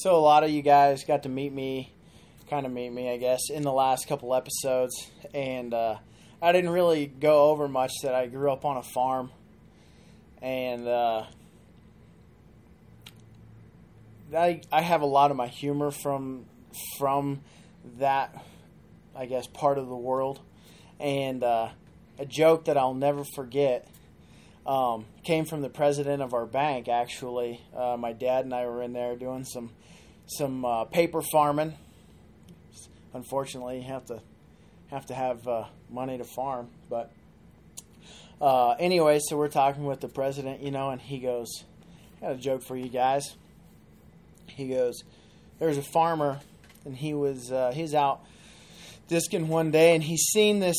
So a lot of you guys got to meet me, I guess, in the last couple episodes. And I didn't really go over much that I grew up on a farm. And I have a lot of my humor from that, I guess, part of the world. And a joke that I'll never forget came from the president of our bank, actually. My dad and I were in there doing some paper farming. Unfortunately, you have to have money to farm. But anyway, so we're talking with the president, and he goes, I got a joke for you guys. He goes, there's a farmer, and he's out disking one day, and he's seen this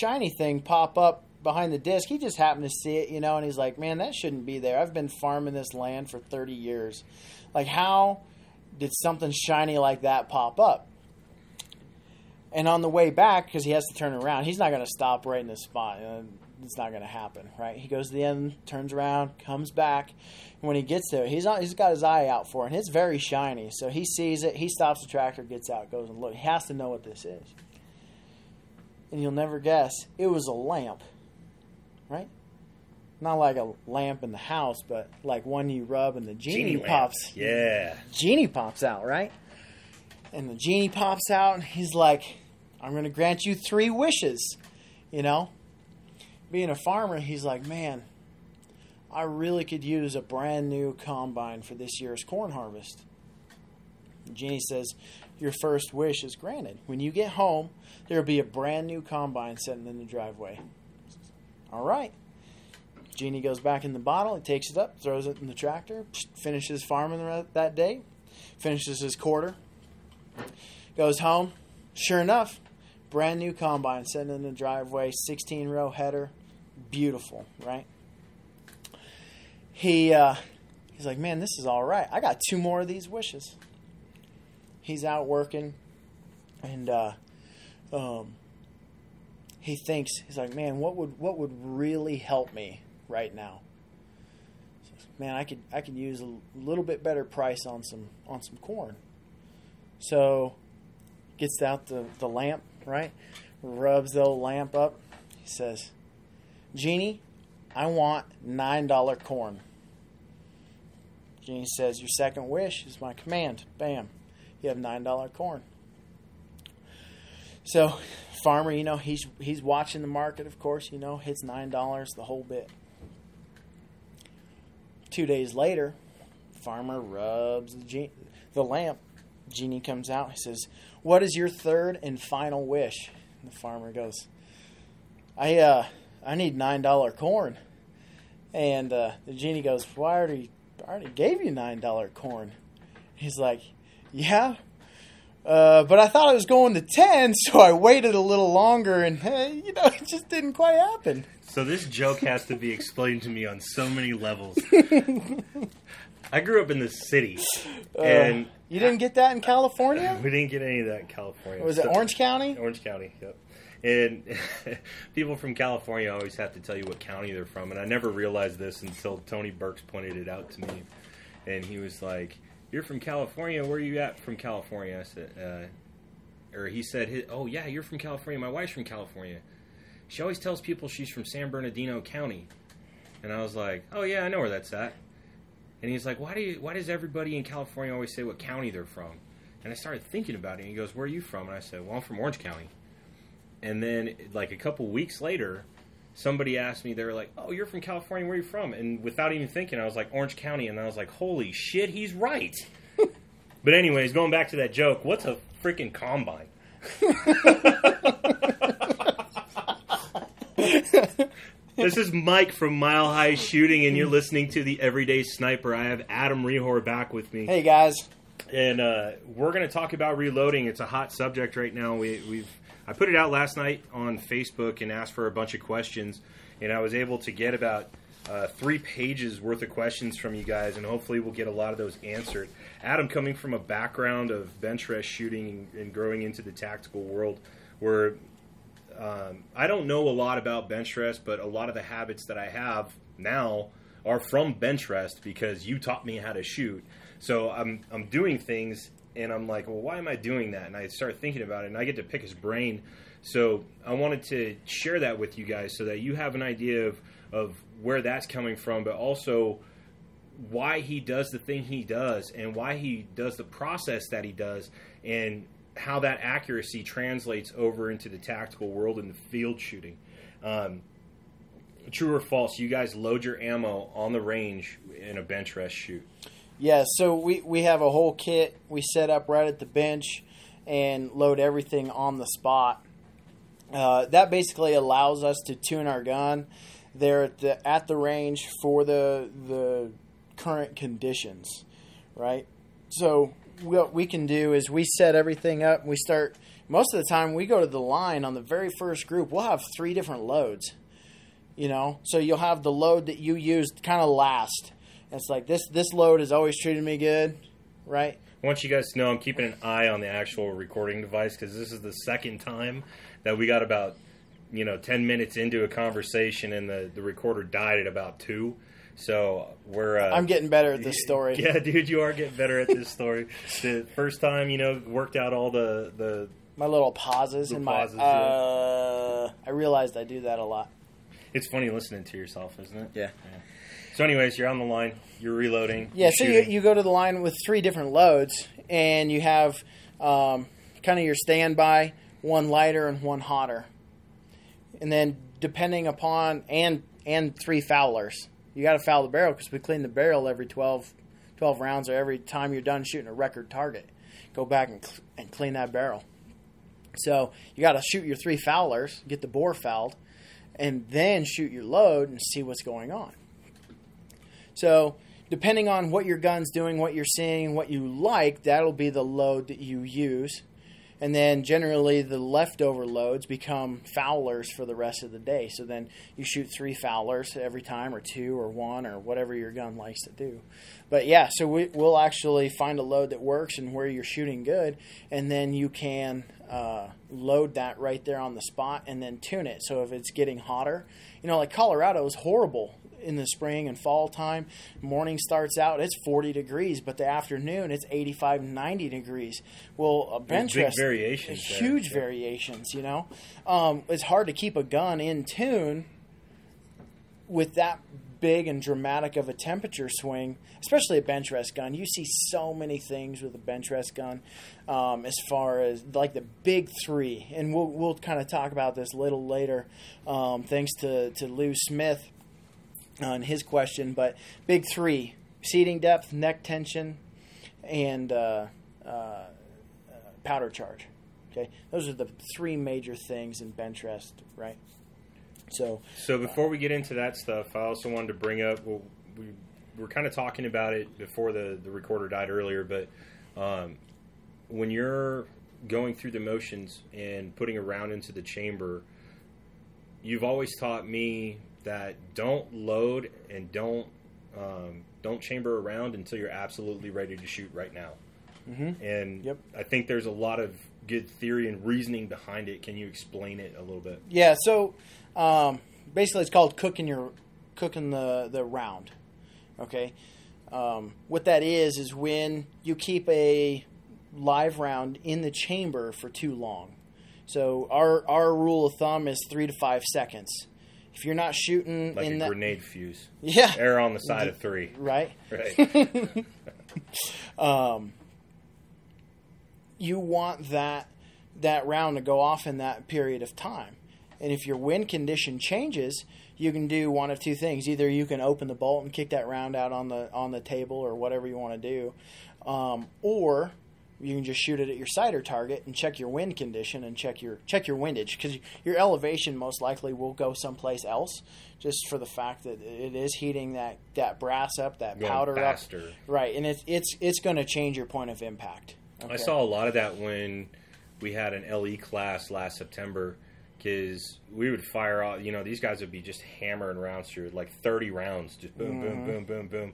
shiny thing pop up behind the disc. He just happened to see it, and he's like, man, that shouldn't be there. I've been farming this land for 30 years. Like, how did something shiny like that pop up? And on the way back, because he has to turn around, he's not going to stop right in the spot. It's not going to happen, right? He goes to the end, turns around, comes back. And when he gets there, he's got his eye out for it, and it's very shiny. So he sees it. He stops the tractor, gets out, goes and looks. He has to know what this is. And you'll never guess. It was a lamp, right? Not like a lamp in the house, but like one you rub and the genie pops. Yeah. Genie pops out, right? And the genie pops out, and he's like, I'm going to grant you 3 wishes, Being a farmer, he's like, man, I really could use a brand new combine for this year's corn harvest. The genie says, your first wish is granted. When you get home, there will be a brand new combine sitting in the driveway. All right. Genie goes back in the bottle, it takes it up, throws it in the tractor, finishes farming that day, finishes his quarter, goes home. Sure enough, brand new combine sitting in the driveway, 16-row header, beautiful, right? He's like, man, this is all right. I got 2 more of these wishes. He's out working, and he thinks, he's like, man, what would really help me right now? Says, man, I could use a little bit better price on some corn. So gets out the lamp, right? Rubs the old lamp up. He says, Genie, I want $9 corn. Genie says, your second wish is my command. Bam. You have $9 corn. So farmer, he's watching the market, of course, hits $9, the whole bit. 2 days later, farmer rubs the lamp. Genie comes out. He says, what is your third and final wish? And the farmer goes, I need $9 corn. And the genie goes, well, I already gave you $9 corn. He's like, yeah, but I thought it was going to 10, so I waited a little longer, and it just didn't quite happen. So this joke has to be explained to me on so many levels. I grew up in the city, and you didn't get that in California? We didn't get any of that in California. Was it Orange County? Orange County, yep. And people from California always have to tell you what county they're from, and I never realized this until Tony Burks pointed it out to me. And he was like, you're from California, where are you at from California? I said, he said, oh yeah, you're from California, my wife's from California. She always tells people she's from San Bernardino County. And I was like, oh yeah, I know where that's at. And he's like, why does everybody in California always say what county they're from? And I started thinking about it, and he goes, where are you from? And I said, well, I'm from Orange County. And then, like, a couple weeks later, somebody asked me, they were like, oh, you're from California, where are you from? And without even thinking, I was like, Orange County. And I was like, holy shit, he's right. But anyways, going back to that joke, what's a freaking combine? This is Mike from Mile High Shooting, and you're listening to The Everyday Sniper. I have Adam Rehor back with me. Hey, guys. And we're going to talk about reloading. It's a hot subject right now. I put it out last night on Facebook and asked for a bunch of questions, and I was able to get about 3 pages worth of questions from you guys, and hopefully we'll get a lot of those answered. Adam, coming from a background of bench rest shooting and growing into the tactical world, where I don't know a lot about bench rest, but a lot of the habits that I have now are from bench rest because you taught me how to shoot. So I'm doing things, and I'm like, well, why am I doing that? And I start thinking about it, and I get to pick his brain. So I wanted to share that with you guys so that you have an idea of where that's coming from, but also why he does the thing he does and why he does the process that he does and how that accuracy translates over into the tactical world and the field shooting. True or false, you guys load your ammo on the range in a bench rest shoot? Yeah, so we have a whole kit we set up right at the bench and load everything on the spot. That basically allows us to tune our gun there at the range for the current conditions, right? So what we can do is we set everything up. We start most of the time we go to the line on the very first group. We'll have 3 different loads, you know. So you'll have the load that you used kind of last. It's like this load has always treated me good, right? I want you guys to know I'm keeping an eye on the actual recording device because this is the second time that we got about 10 minutes into a conversation and the recorder died at about 2. So we're I'm getting better at this story. Yeah, dude, you are getting better at this story. The first time, worked out all the my little pauses and my I realized I do that a lot. It's funny listening to yourself, isn't it? Yeah. So anyways, you're on the line, you're reloading. Yeah, so you go to the line with 3 different loads, and you have kind of your standby, one lighter and one hotter. And then depending upon, and 3 foulers. You got to foul the barrel because we clean the barrel every 12 rounds or every time you're done shooting a record target. Go back and clean that barrel. So you got to shoot your 3 foulers, get the bore fouled, and then shoot your load and see what's going on. So depending on what your gun's doing, what you're seeing, what you like, that'll be the load that you use. And then generally the leftover loads become foulers for the rest of the day. So then you shoot 3 foulers every time or 2 or 1 or whatever your gun likes to do. But, yeah, so we'll actually find a load that works and where you're shooting good, and then you can load that right there on the spot and then tune it. So if it's getting hotter, like Colorado is horrible. In the spring and fall time, morning starts out, it's 40 degrees, but the afternoon, it's 85, 90 degrees. Well, a bench rest, huge variations, It's hard to keep a gun in tune with that big and dramatic of a temperature swing, especially a bench rest gun. You see so many things with a bench rest gun as far as like the big 3, and we'll kind of talk about this a little later, thanks to Lou Smith on his question, but big 3, seating depth, neck tension, and powder charge. Okay, those are the 3 major things in bench rest, right? So before we get into that stuff, I also wanted to bring up, well, we were kind of talking about it before the recorder died earlier, but when you're going through the motions and putting a round into the chamber, you've always taught me that don't load and don't chamber around until you're absolutely ready to shoot right now. Mm-hmm. And yep. I think there's a lot of good theory and reasoning behind it. Can you explain it a little bit? Yeah. So basically, it's called cooking the round. Okay. What that is when you keep a live round in the chamber for too long. So our rule of thumb is 3 to 5 seconds. If you're not shooting like in the grenade fuse, err on the side of 3, right. You want that round to go off in that period of time, and if your wind condition changes, you can do one of 2 things: either you can open the bolt and kick that round out on the table or whatever you want to do, or you can just shoot it at your sighter target and check your wind condition and check your windage, because your elevation most likely will go someplace else just for the fact that it is heating that brass up, that powder up. Right, and it's going to change your point of impact. Okay. I saw a lot of that when we had an LE class last September, because we would fire off, these guys would be just hammering rounds through, like 30 rounds, just boom, boom, boom, boom, boom.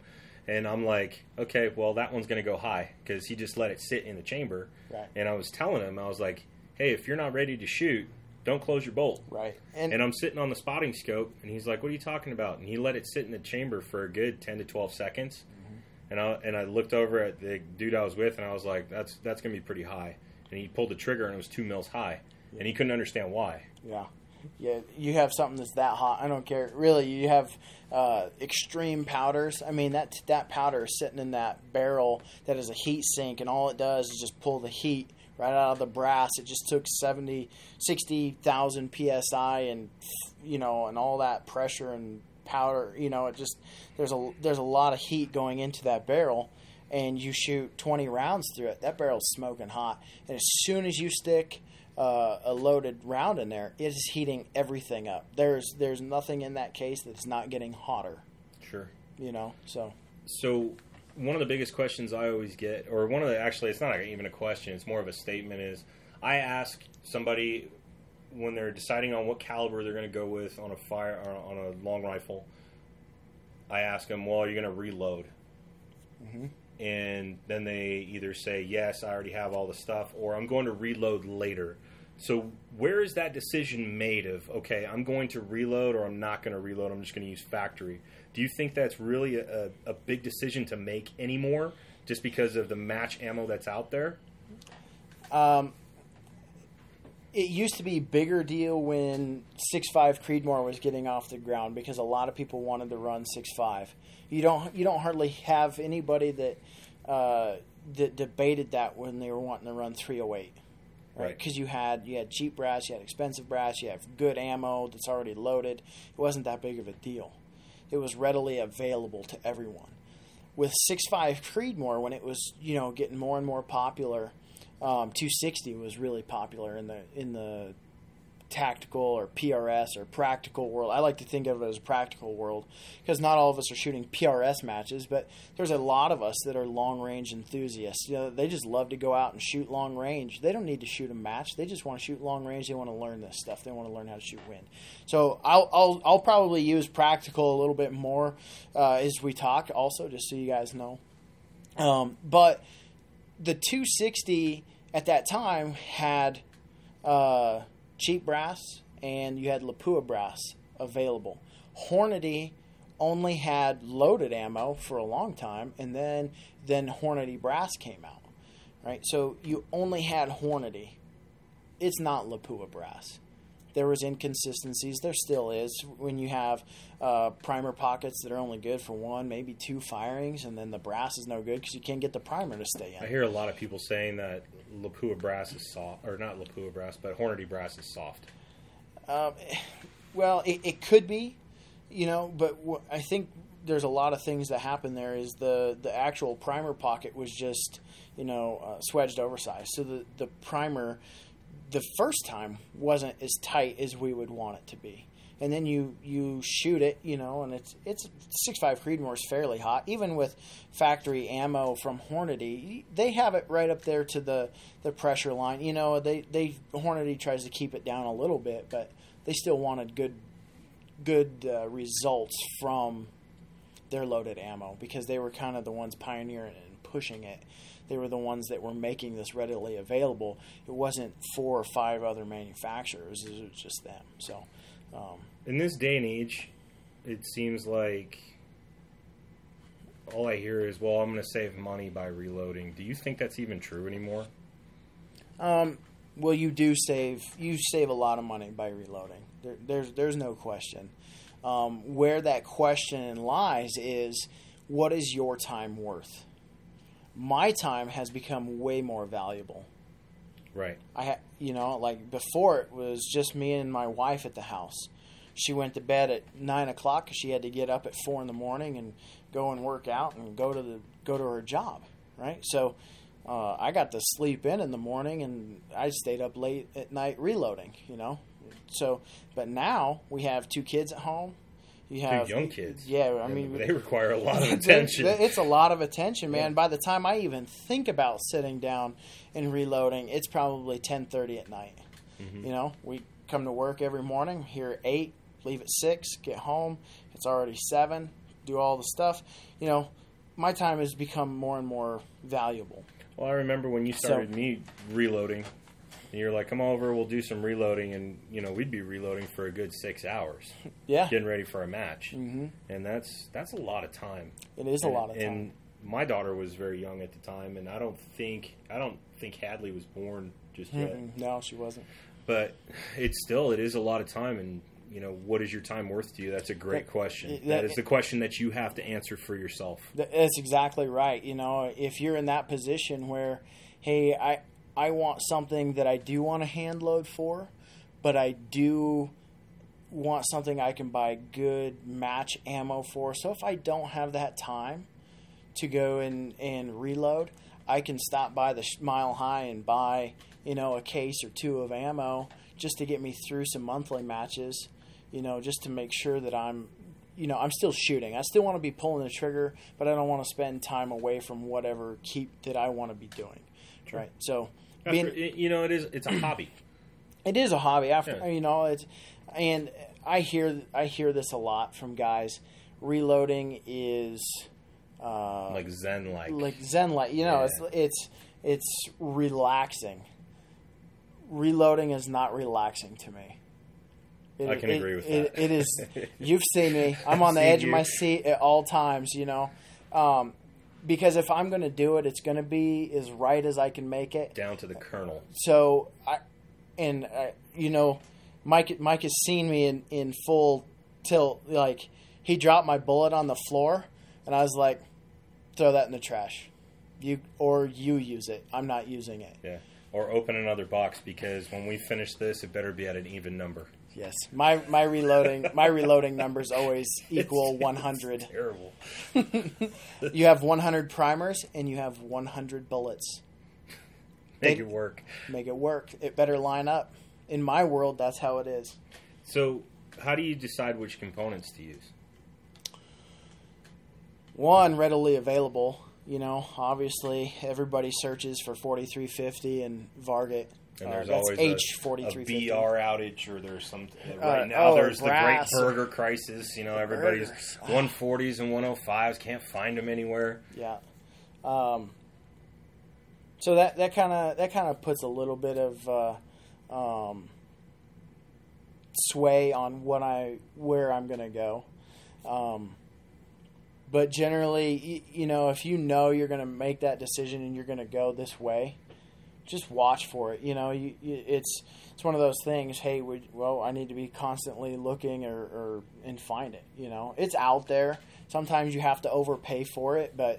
And I'm like, okay, well, that one's going to go high because he just let it sit in the chamber. Right. And I was telling him, I was like, hey, if you're not ready to shoot, Don't close your bolt. Right. And I'm sitting on the spotting scope, and he's like, what are you talking about? And he let it sit in the chamber for a good 10 to 12 seconds. Mm-hmm. And I looked over at the dude I was with, and I was like, that's going to be pretty high. And he pulled the trigger, and it was 2 mils high. Yeah. And he couldn't understand why. Yeah. Yeah, you have something that's that hot. I don't care. Really, you have extreme powders. I mean, that powder is sitting in that barrel that is a heat sink, and all it does is just pull the heat right out of the brass. It just took 60,000 PSI and, you know, and all that pressure and powder. You know, it just there's a lot of heat going into that barrel, and you shoot 20 rounds through it. That barrel's smoking hot. And as soon as you stick a loaded round in there, it is heating everything up. There's nothing in that case that's not getting hotter. Sure. You know, so one of the biggest questions I always get, or actually it's not even a question, it's more of a statement, is I ask somebody when they're deciding on what caliber they're going to go with on a fire or on a long rifle, I ask them, well, are you going to reload? Mm-hmm. And then they either say, yes, I already have all the stuff, or I'm going to reload later. So where is that decision made of, okay, I'm going to reload or I'm not going to reload, I'm just going to use factory? Do you think that's really a big decision to make anymore just because of the match ammo that's out there? It used to be a bigger deal when 6.5 Creedmoor was getting off the ground because a lot of people wanted to run 6.5. You don't hardly have anybody that debated that when they were wanting to run 308. Right, because you had cheap brass, you had expensive brass, you have good ammo that's already loaded. It wasn't that big of a deal. It was readily available to everyone. With 6.5 Creedmoor, when it was getting more and more popular, 260 was really popular in the tactical or PRS or practical world. I like to think of it as a practical world because not all of us are shooting PRS matches, but there's a lot of us that are long-range enthusiasts. You know, they just love to go out and shoot long range. They don't need to shoot a match. They just want to shoot long range. They want to learn this stuff. They want to learn how to shoot wind. So I'll probably use practical a little bit more as we talk also, just so you guys know. But the 260 at that time had cheap brass, and you had Lapua brass available. Hornady only had loaded ammo for a long time, and then Hornady brass came out, right? So you only had Hornady. It's not Lapua brass. There was inconsistencies. There still is when you have primer pockets that are only good for one, maybe two firings, and then the brass is no good because you can't get the primer to stay in. I hear a lot of people saying that Lapua brass is soft, or not Lapua brass, but Hornady brass is soft. Well, it could be, but I think there's a lot of things that happen there is the actual primer pocket was just, swedged oversized. So the primer the first time wasn't as tight as we would want it to be. And then you shoot it, and it's 6.5 Creedmoor is fairly hot. Even with factory ammo from Hornady, they have it right up there to the pressure line. Hornady tries to keep it down a little bit, but they still wanted good results from their loaded ammo because they were kind of the ones pioneering it and pushing it. They were the ones that were making this readily available. It wasn't 4 or 5 other manufacturers. It was just them. So, in this day and age, it seems like all I hear is, well, I'm going to save money by reloading. Do you think that's even true anymore? Well, you save a lot of money by reloading. There's no question. Where that question lies is, what is your time worth? My time has become way more valuable. Right. Like before it was just me and my wife at the house. She went to bed at 9 o'clock because she had to get up at 4 a.m. and go and work out and go to her job. Right. So I got to sleep in the morning and I stayed up late at night reloading. So, but now we have 2 kids at home. You have young kids. Yeah, I mean, they require a lot of attention. It's a lot of attention, man. Yeah. By the time I even think about sitting down and reloading, it's probably 10:30 at night. Mm-hmm. We come to work every morning, here at 8, leave at 6, get home, it's already 7, do all the stuff. My time has become more and more valuable. Well, I remember when you started me reloading, And you're like, come over, we'll do some reloading. And, you know, we'd be reloading for a good 6 hours. Yeah. Getting ready for a match. Mm-hmm. And that's a lot of time. It is a lot of time. And my daughter was very young at the time, and I don't think Hadley was born just yet. Mm-hmm. No, she wasn't. But it is a lot of time, and, you know, what is your time worth to you? That's a great question. That is the question that you have to answer for yourself. That's exactly right. You know, if you're in that position where, hey, I want something that I do want to hand load for, but I do want something I can buy good match ammo for. So if I don't have that time to go and reload, I can stop by the Mile High and buy, you know, a case or two of ammo just to get me through some monthly matches, you know, just to make sure that I'm, you know, I'm still shooting. I still want to be pulling the trigger, but I don't want to spend time away from whatever keep that I want to be doing. Sure. Right. So, it's a hobby. It is a hobby. You know, it's, and I hear this a lot from guys. Reloading is like zen-like. You know, yeah. It's relaxing. Reloading is not relaxing to me. I can agree with that. It is. You've seen me. I'm on the edge of my seat at all times, you know. Because if I'm going to do it, it's going to be as right as I can make it. Down to the kernel. So, you know, Mike has seen me in full tilt. Like, he dropped my bullet on the floor, and I was like, throw that in the trash. You use it. I'm not using it. Yeah. Or open another box, because when we finish this, it better be at an even number. Yes, my reloading numbers always equal 100. It's terrible. You have 100 primers and you have 100 bullets. Make it work. It better line up. In my world, that's how it is. So, how do you decide which components to use? One, readily available. You know, obviously, everybody searches for 4350 and Varget. And there's always a BR outage, or there's something. Right now, there's the great Berger crisis. You know, everybody's 140s and 105s. Can't find them anywhere. Yeah. So that kind of puts a little bit of sway on where I'm going to go. But generally, you know, if you know you're going to make that decision and you're going to go this way, just watch for it. You know, it's one of those things, hey, I need to be constantly looking or and find it. You know, it's out there. Sometimes you have to overpay for it, but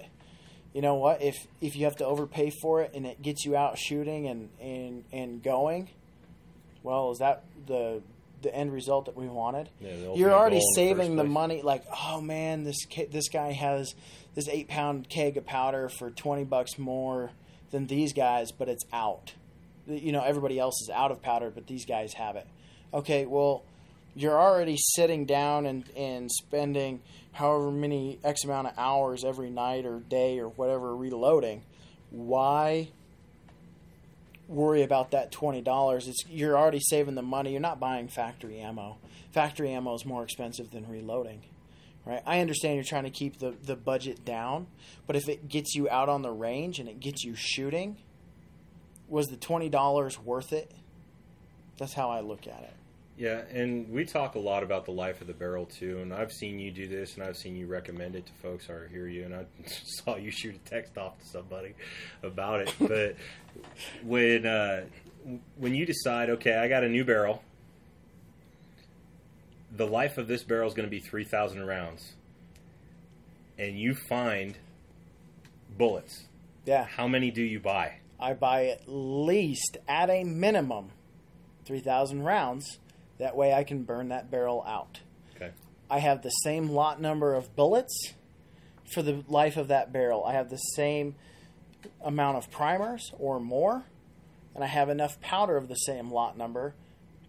you know what? If you have to overpay for it and it gets you out shooting and going, well, is that the end result that we wanted? Yeah, you're already saving the money. Like, oh man, this guy has this 8-pound keg of powder for $20 more than these guys, but it's out. You know, everybody else is out of powder, but these guys have it. Okay, well, you're already sitting down and spending however many X amount of hours every night or day or whatever reloading. Why worry about that $20? You're already saving the money. You're not buying factory ammo. Factory ammo is more expensive than reloading, right? I understand you're trying to keep the budget down, but if it gets you out on the range and it gets you shooting, was the $20 worth it? That's how I look at it. Yeah, and we talk a lot about the life of the barrel too, and I've seen you do this, and I've seen you recommend it to folks, or hear you, and I saw you shoot a text off to somebody about it. But when you decide, okay, I got a new barrel, the life of this barrel is going to be 3,000 rounds, and you find bullets. Yeah. How many do you buy? I buy at least, at a minimum, 3,000 rounds. That way I can burn that barrel out. Okay. I have the same lot number of bullets for the life of that barrel. I have the same amount of primers or more, and I have enough powder of the same lot number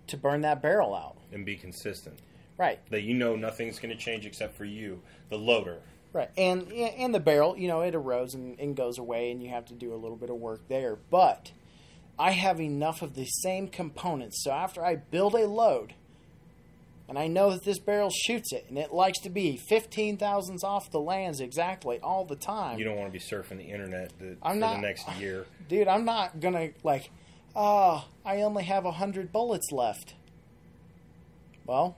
to burn that barrel out. And be consistent. Right. That you know nothing's going to change except for you, the loader. Right. And the barrel, you know, it erodes and goes away, and you have to do a little bit of work there. But I have enough of the same components. So after I build a load, and I know that this barrel shoots it, and it likes to be 15 thousandths off the lands exactly all the time. You don't want to be surfing the internet for the next year. Dude, I'm not going to, like, Ah, I only have 100 bullets left. Well,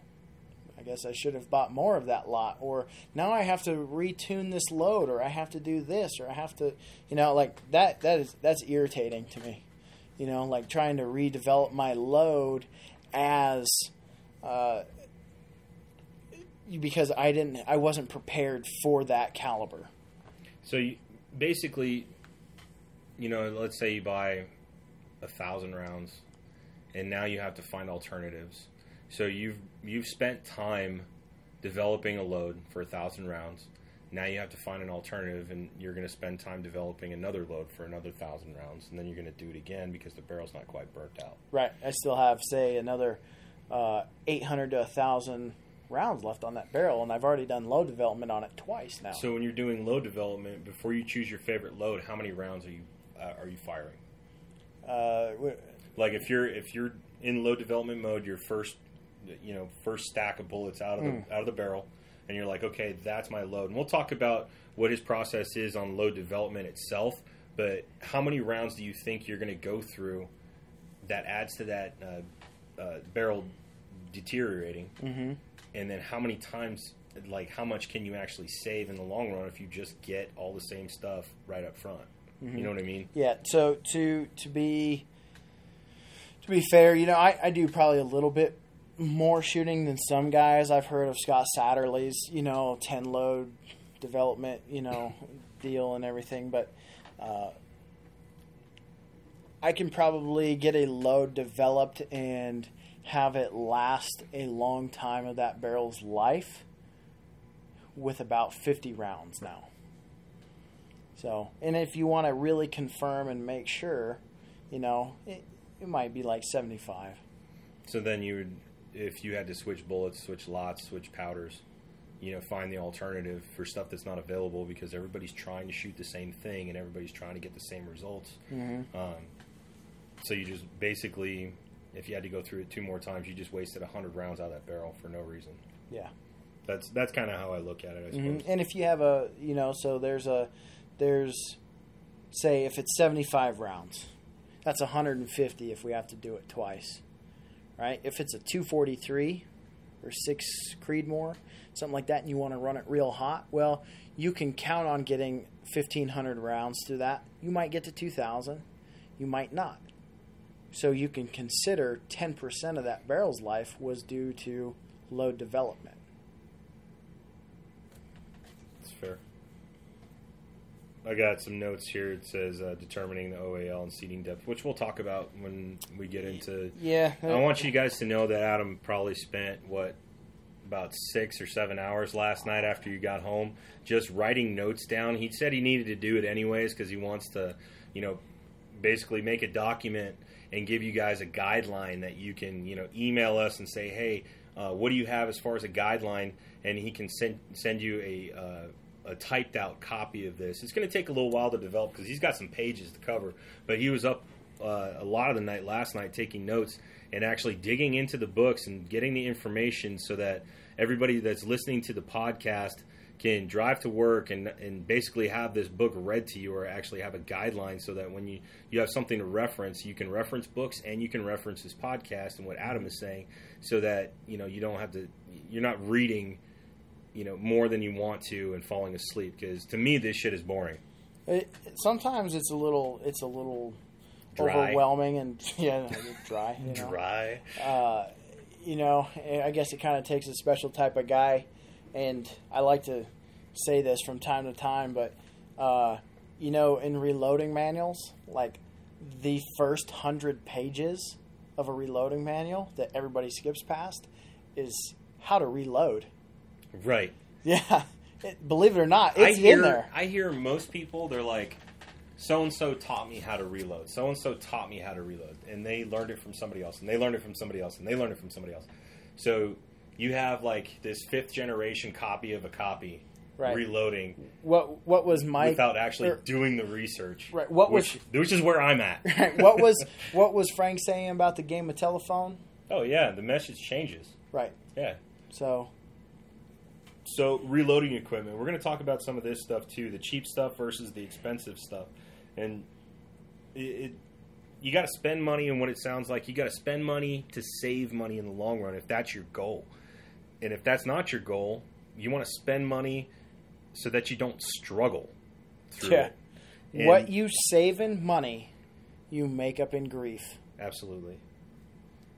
I guess I should have bought more of that lot, or now I have to retune this load, or I have to do this, or I have to, you know, like that's irritating to me. You know, like trying to redevelop my load as because I wasn't prepared for that caliber. So you, basically, you know, let's say you buy 1,000 rounds, and now you have to find alternatives. So you've spent time developing a load for 1,000 rounds. Now you have to find an alternative, and you're going to spend time developing another load for another 1,000 rounds, and then you're going to do it again because the barrel's not quite burnt out. Right. I still have, say, another 800 to 1,000 rounds left on that barrel, and I've already done load development on it twice now. So when you're doing load development, before you choose your favorite load, how many rounds are you firing? Like if you're in load development mode, your first stack of bullets out of the barrel, and you're like, okay, that's my load. And we'll talk about what his process is on load development itself, but how many rounds do you think you're going to go through that adds to that barrel deteriorating? Mm-hmm. And then how many times, like how much can you actually save in the long run if you just get all the same stuff right up front? Mm-hmm. You know what I mean? Yeah. So to be fair, you know, I do probably a little bit more shooting than some guys. I've heard of Scott Satterley's, you know, 10 load development, you know, deal and everything, but I can probably get a load developed and have it last a long time of that barrel's life with about 50 rounds now. So, and if you want to really confirm and make sure, you know, it might be like 75. So then you would, if you had to switch bullets, switch lots, switch powders, you know, find the alternative for stuff that's not available because everybody's trying to shoot the same thing and everybody's trying to get the same results. Mm-hmm. So you just basically, if you had to go through it 2 more times, you just wasted 100 rounds out of that barrel for no reason. Yeah. That's kind of how I look at it, I suppose. Mm-hmm. And if you have a, you know, so there's say if it's 75 rounds, that's 150 if we have to do it twice. Right? If it's a 243 or 6 Creedmoor, something like that, and you want to run it real hot, well, you can count on getting 1,500 rounds through that. You might get to 2,000. You might not. So you can consider 10% of that barrel's life was due to load development. That's fair. I got some notes here. It says determining the OAL and seating depth, which we'll talk about when we get into. Yeah. I want you guys to know that Adam probably spent, about 6 or 7 hours last night after you got home just writing notes down. He said he needed to do it anyways because he wants to, you know, basically make a document and give you guys a guideline that you can, you know, email us and say, hey, what do you have as far as a guideline? And he can send you a typed out copy of this. It's going to take a little while to develop because he's got some pages to cover, but he was up a lot of the night last night taking notes and actually digging into the books and getting the information so that everybody that's listening to the podcast can drive to work and basically have this book read to you, or actually have a guideline so that when you have something to reference, you can reference books and you can reference this podcast and what Adam is saying so that, you know, you don't have to, you're not reading, you know, more than you want to and falling asleep, because to me this shit is boring. Sometimes it's a little dry. Overwhelming and dry. You know? Dry. You know, I guess it kind of takes a special type of guy, and I like to say this from time to time, but you know, in reloading manuals, like the first 100 pages of a reloading manual that everybody skips past is how to reload. Right. Yeah. Believe it or not, in there. I hear most people, they're like, so-and-so taught me how to reload. So-and-so taught me how to reload. And they learned it from somebody else. And they learned it from somebody else. And they learned it from somebody else. So you have, like, this 5th-generation copy of a copy. Right. Reloading. What was my... Without actually doing the research. Right. Which is where I'm at. Right. What was Frank saying about the game of telephone? Oh, yeah. The message changes. Right. Yeah. So reloading equipment, we're going to talk about some of this stuff too, the cheap stuff versus the expensive stuff. And it, you got to spend money on what it sounds like. You got to spend money to save money in the long run if that's your goal. And if that's not your goal, you want to spend money so that you don't struggle through it. And what you save in money, you make up in grief. Absolutely.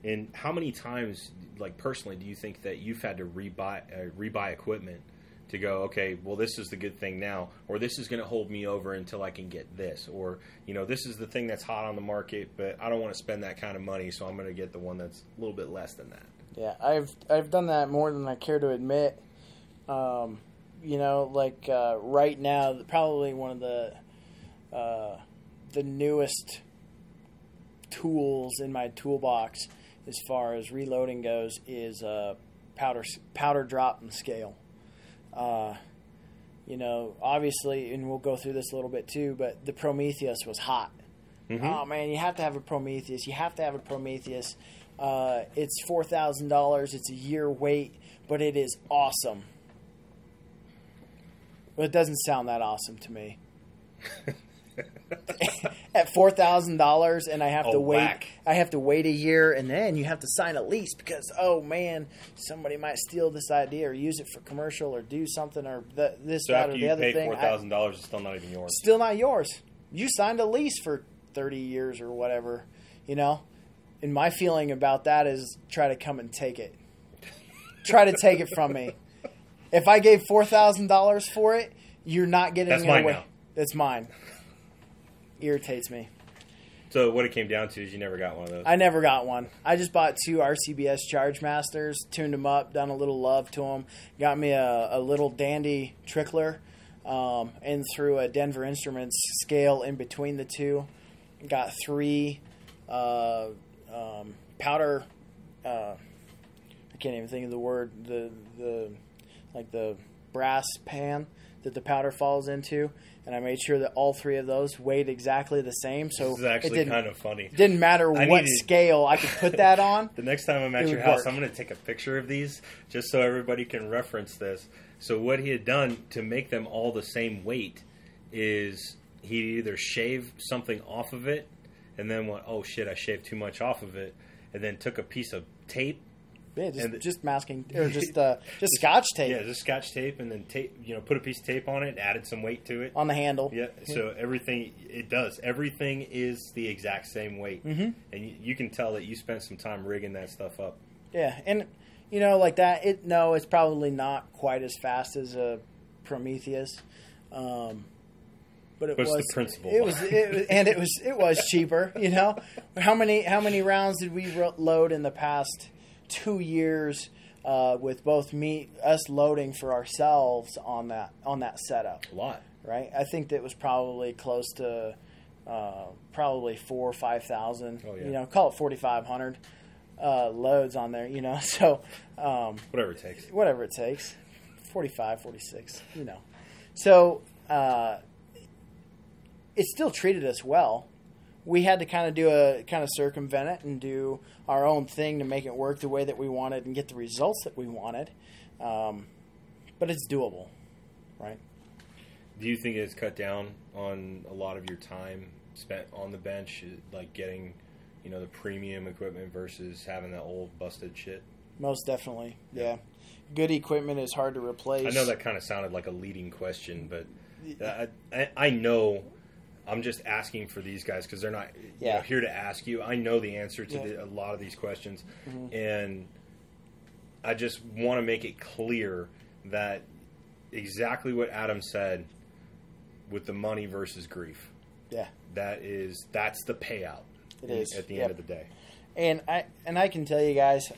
And how many times, like personally, do you think that you've had to rebuy equipment to go, okay, well, this is the good thing now, or this is going to hold me over until I can get this, or, you know, this is the thing that's hot on the market, but I don't want to spend that kind of money, so I'm going to get the one that's a little bit less than that. Yeah, I've done that more than I care to admit. You know, like right now, probably one of the newest tools in my toolbox as far as reloading goes is powder drop and scale. You know, obviously, and we'll go through this a little bit too, but the Prometheus was hot. Mm-hmm. Oh man, you have to have a Prometheus. It's $4,000. It's a year wait, but it is awesome. Well, it doesn't sound that awesome to me. At $4,000, and I have to wait. I have to wait a year, and then you have to sign a lease because, oh man, somebody might steal this idea or use it for commercial or do something or this, so that, or the other thing. So after you pay $4,000, it's still not even yours. Still not yours. You signed a lease for 30 years or whatever, you know. And my feeling about that is try to come and take it. Try to take it from me. If I gave $4,000 for it, you're not getting it away. That's mine now. That's mine. Irritates me. So what it came down to is you never got one of those. I never got one. I just bought two RCBS Charge Masters, tuned them up, done a little love to them, got me a little dandy trickler, and threw a Denver Instruments scale in between the two. Got three powder. I can't even think of the word. The like the brass pan that the powder falls into. And I made sure that all three of those weighed exactly the same. So this is actually kind of funny. Didn't matter scale I could put that on. The next time I'm at your house, I'm going to take a picture of these just so everybody can reference this. So what he had done to make them all the same weight is he either shaved something off of it and then went, oh shit, I shaved too much off of it. And then took a piece of tape. Yeah, just masking, or just Scotch tape. Yeah, just Scotch tape, and then tape. You know, put a piece of tape on it, added some weight to it on the handle. Yeah, so everything it does, everything is the exact same weight, mm-hmm. and you can tell that you spent some time rigging that stuff up. Yeah, and you know, like that. It's probably not quite as fast as a Prometheus, but was the principle. It was cheaper. You know, how many rounds did we load in the past 2 years with both us loading for ourselves on that setup? A lot, right? I think that was probably close to probably 4,000 or 5,000. Oh, yeah. You know, call it 4,500 loads on there. You know, so whatever it takes. 45, 46. You know, so it still treated us well. We had to kind of circumvent it and do our own thing to make it work the way that we wanted and get the results that we wanted. But it's doable, right? Do you think it's cut down on a lot of your time spent on the bench, like getting, you know, the premium equipment versus having that old busted shit? Most definitely, yeah. Good equipment is hard to replace. I know that kind of sounded like a leading question, but I know... I'm just asking for these guys because they're not here to ask you. I know the answer to a lot of these questions, mm-hmm. and I just want to make it clear that exactly what Adam said with the money versus grief. Yeah, that's the payout. It is at the end of the day. And I can tell you guys,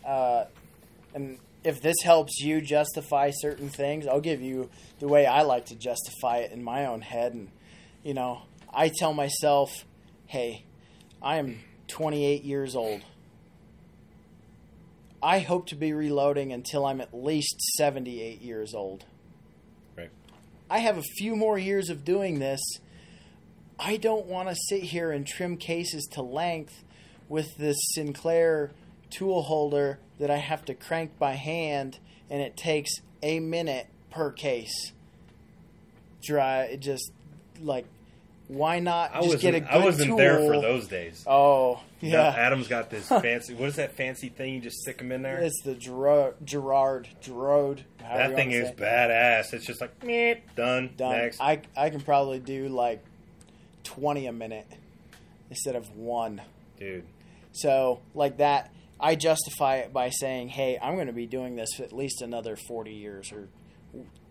and if this helps you justify certain things, I'll give you the way I like to justify it in my own head, and you know. I tell myself, hey, I am 28 years old. I hope to be reloading until I'm at least 78 years old. Right. I have a few more years of doing this. I don't want to sit here and trim cases to length with this Sinclair tool holder that I have to crank by hand, and it takes a minute per case. It just, like... Why not just get a good tool? I wasn't there for those days. Oh, yeah. Now Adam's got this fancy... What is that fancy thing? You just stick them in there? It's the Gerard. That thing is badass. It's just like, meep, done. Next. I can probably do like 20 a minute instead of one. Dude. So, like that, I justify it by saying, hey, I'm going to be doing this for at least another 40 years or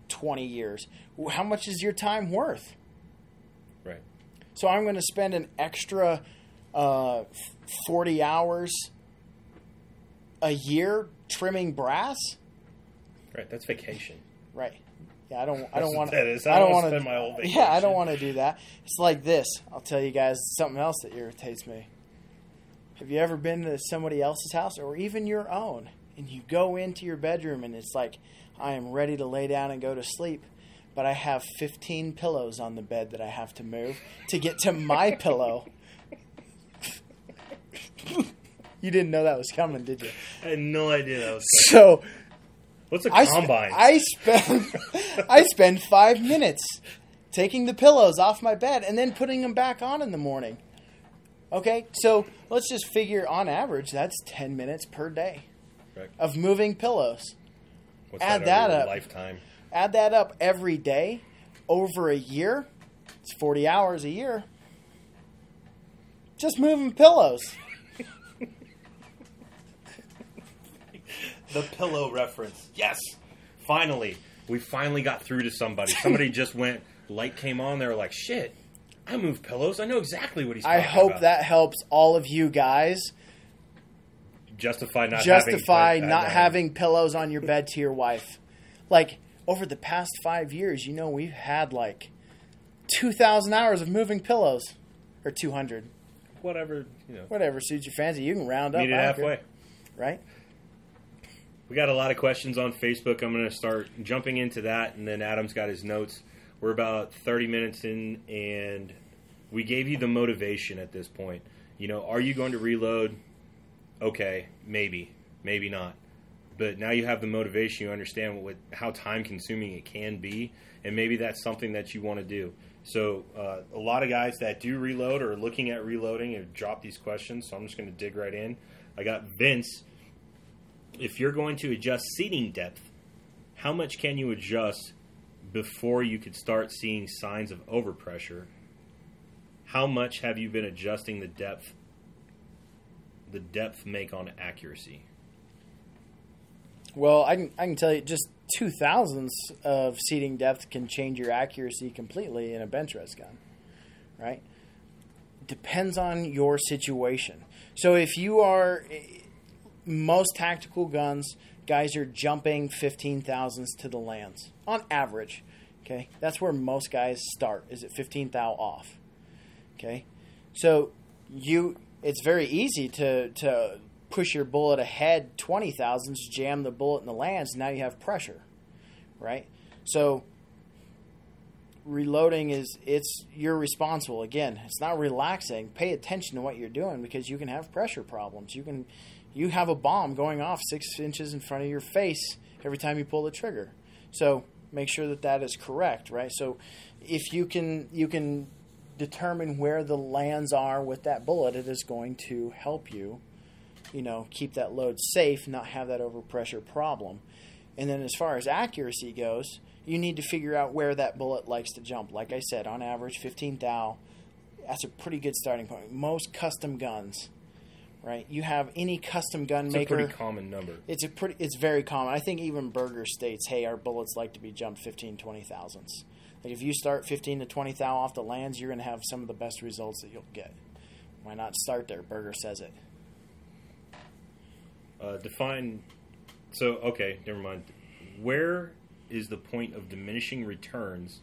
20 years. How much is your time worth? Right. So I'm going to spend an extra 40 hours a year trimming brass. Right. That's vacation. Right. Yeah. I don't want to spend my whole vacation. Yeah. I don't want to do that. It's like this. I'll tell you guys something else that irritates me. Have you ever been to somebody else's house or even your own, and you go into your bedroom and it's like, I am ready to lay down and go to sleep, but I have 15 pillows on the bed that I have to move to get to my pillow. You didn't know that was coming, did you? I had no idea that was coming. So, what's a combine? I spend 5 minutes taking the pillows off my bed and then putting them back on in the morning. Okay, so let's just figure on average that's 10 minutes per day of moving pillows. Add that up. Lifetime. Add that up every day, over a year, it's 40 hours a year. Just moving pillows. The pillow reference. Yes. Finally. We finally got through to somebody. Somebody just went, light came on, they were like, shit, I move pillows. I know exactly what he's talking about. I hope that helps all of you guys. Justify not having pillows on your bed to your wife. Like, over the past 5 years, you know, we've had like 2,000 hours of moving pillows, or 200. Whatever suits your fancy. You can round up. Meet it halfway. Right? We got a lot of questions on Facebook. I'm going to start jumping into that, and then Adam's got his notes. We're about 30 minutes in, and we gave you the motivation at this point. You know, are you going to reload? Okay, maybe not. But now you have the motivation, you understand how time-consuming it can be, and maybe that's something that you want to do. So a lot of guys that do reload or are looking at reloading have dropped these questions, so I'm just going to dig right in. I got Vince. If you're going to adjust seating depth, how much can you adjust before you could start seeing signs of overpressure? How much have you been adjusting the depth make on accuracy? Well, I can tell you just 0.002 of seating depth can change your accuracy completely in a bench res gun, right? Depends on your situation. So if you are most tactical guns, guys are jumping 0.015 to the lands on average, okay? That's where most guys start, is at 0.015 off, okay? So it's very easy to push your bullet ahead 0.020, jam the bullet in the lands, now you have pressure, right? So reloading you're responsible. Again, it's not relaxing. Pay attention to what you're doing because you can have pressure problems. You have a bomb going off 6 inches in front of your face every time you pull the trigger. So make sure that is correct, right? So if you can determine where the lands are with that bullet, it is going to help you, you know, keep that load safe, not have that overpressure problem. And then as far as accuracy goes, you need to figure out where that bullet likes to jump. Like I said, on average, 0.015, that's a pretty good starting point. Most custom guns, right? You have any custom gun maker. It's a pretty common number. It's very common. I think even Berger states, hey, our bullets like to be jumped 0.015, 0.020. Like if you start 0.015 to 0.020 off the lands, you're going to have some of the best results that you'll get. Why not start there? Berger says it. Where is the point of diminishing returns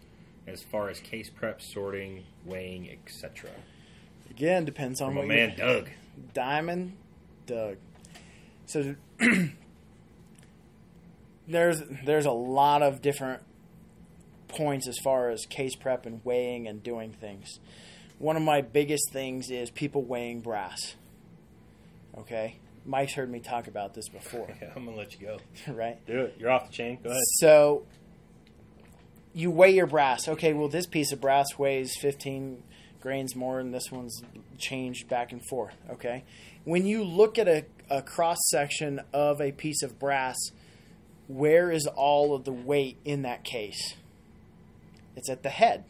as far as case prep, sorting, weighing, etc.? Again, depends on what man, Doug. Diamond Doug. So there's a lot of different points as far as case prep and weighing and doing things. One of my biggest things is people weighing brass. Okay? Mike's heard me talk about this before. Yeah, I'm going to let you go. Right? Do it. You're off the chain. Go ahead. So you weigh your brass. Okay, well, this piece of brass weighs 15 grains more, and this one's changed back and forth, okay? When you look at a cross-section of a piece of brass, where is all of the weight in that case? It's at the head,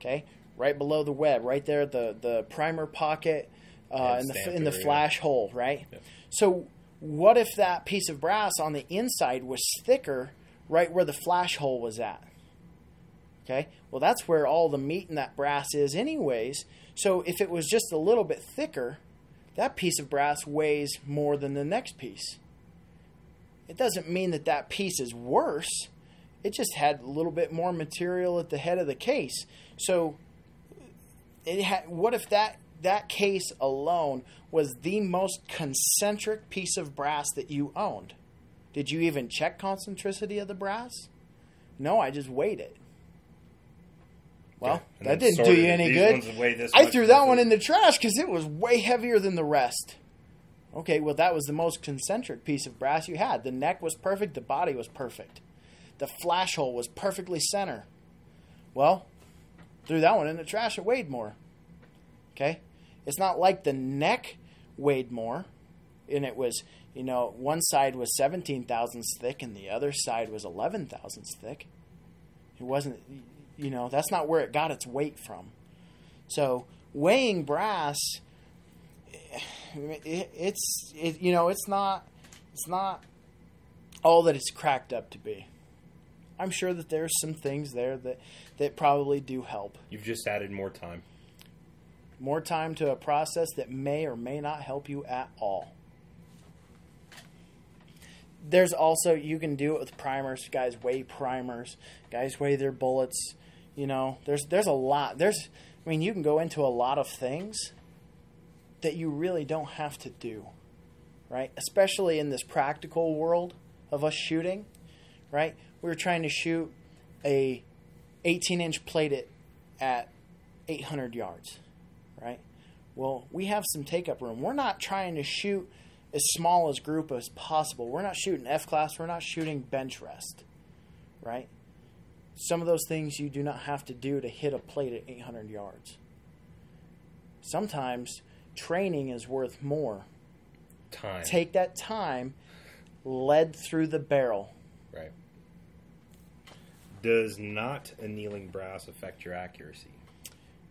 okay? Right below the web, right there, the primer pocket, in the flash hole, right? Yep. So what if that piece of brass on the inside was thicker right where the flash hole was at? Okay, well, that's where all the meat in that brass is anyways. So if it was just a little bit thicker, that piece of brass weighs more than the next piece. It doesn't mean that that piece is worse. It just had a little bit more material at the head of the case. So it had, what if that case alone was the most concentric piece of brass that you owned? Did you even check concentricity of the brass? No, I just weighed it. Well, yeah, that didn't do you any good. I threw that one in the trash because it was way heavier than the rest. Okay, well, that was the most concentric piece of brass you had. The neck was perfect. The body was perfect. The flash hole was perfectly center. Well, threw that one in the trash. It weighed more. Okay? It's not like the neck weighed more, and it was, you know, one side was 17 thousandths thick and the other side was 11 thousandths thick. It wasn't... You know, that's not where it got its weight from. So weighing brass, it's not all that it's cracked up to be. I'm sure that there's some things there that probably do help. You've just added more time to a process that may or may not help you at all. There's also, you can do it with primers. Guys weigh primers. Guys weigh their bullets. You know, there's a lot. You can go into a lot of things that you really don't have to do, right? Especially in this practical world of us shooting, right? We were trying to shoot a 18-inch plate at 800 yards, right? Well, we have some take-up room. We're not trying to shoot as small as group as possible. We're not shooting F-class. We're not shooting bench rest, right? Some of those things you do not have to do to hit a plate at 800 yards. Sometimes training is worth more. Time. Take that time, lead through the barrel. Right. Does not annealing brass affect your accuracy?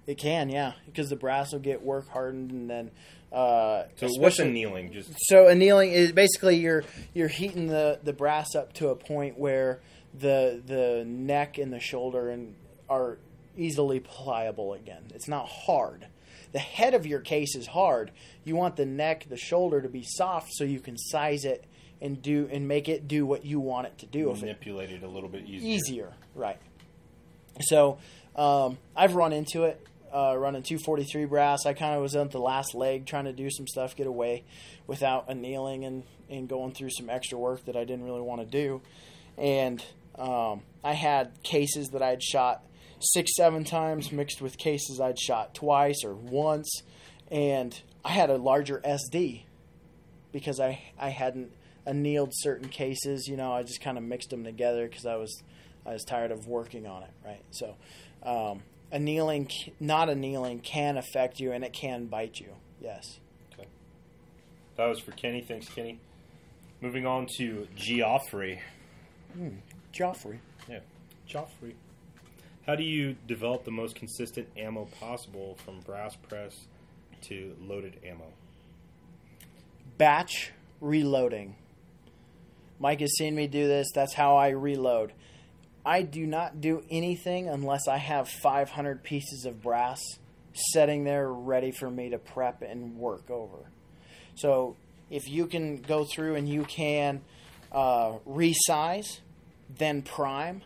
It can, yeah, because the brass will get work hardened, and then. So what's annealing? Annealing is basically you're heating the brass up to a point where the neck and the shoulder are easily pliable again. It's not hard. The head of your case is hard. You want the neck, the shoulder to be soft, so you can size it and make it do what you want it to do. Manipulate it a little bit easier. Easier, right? So I've run into it. Running 243 brass, I kind of was at the last leg trying to do some stuff, get away without annealing and going through some extra work that I didn't really want to do. And I had cases that I'd shot 6-7 times mixed with cases I'd shot twice or once, and I had a larger SD because I hadn't annealed certain cases. You know, I just kind of mixed them together because I was tired of working on it, right? So annealing, not annealing, can affect you, and it can bite you. Yes. Okay. That was for Kenny. Thanks, Kenny. Moving on to Geoffrey. Geoffrey. Yeah, Geoffrey. How do you develop the most consistent ammo possible from brass press to loaded ammo? Batch reloading. Mike has seen me do this. That's how I reload. I do not do anything unless I have 500 pieces of brass sitting there ready for me to prep and work over. So if you can go through and you can resize, then prime,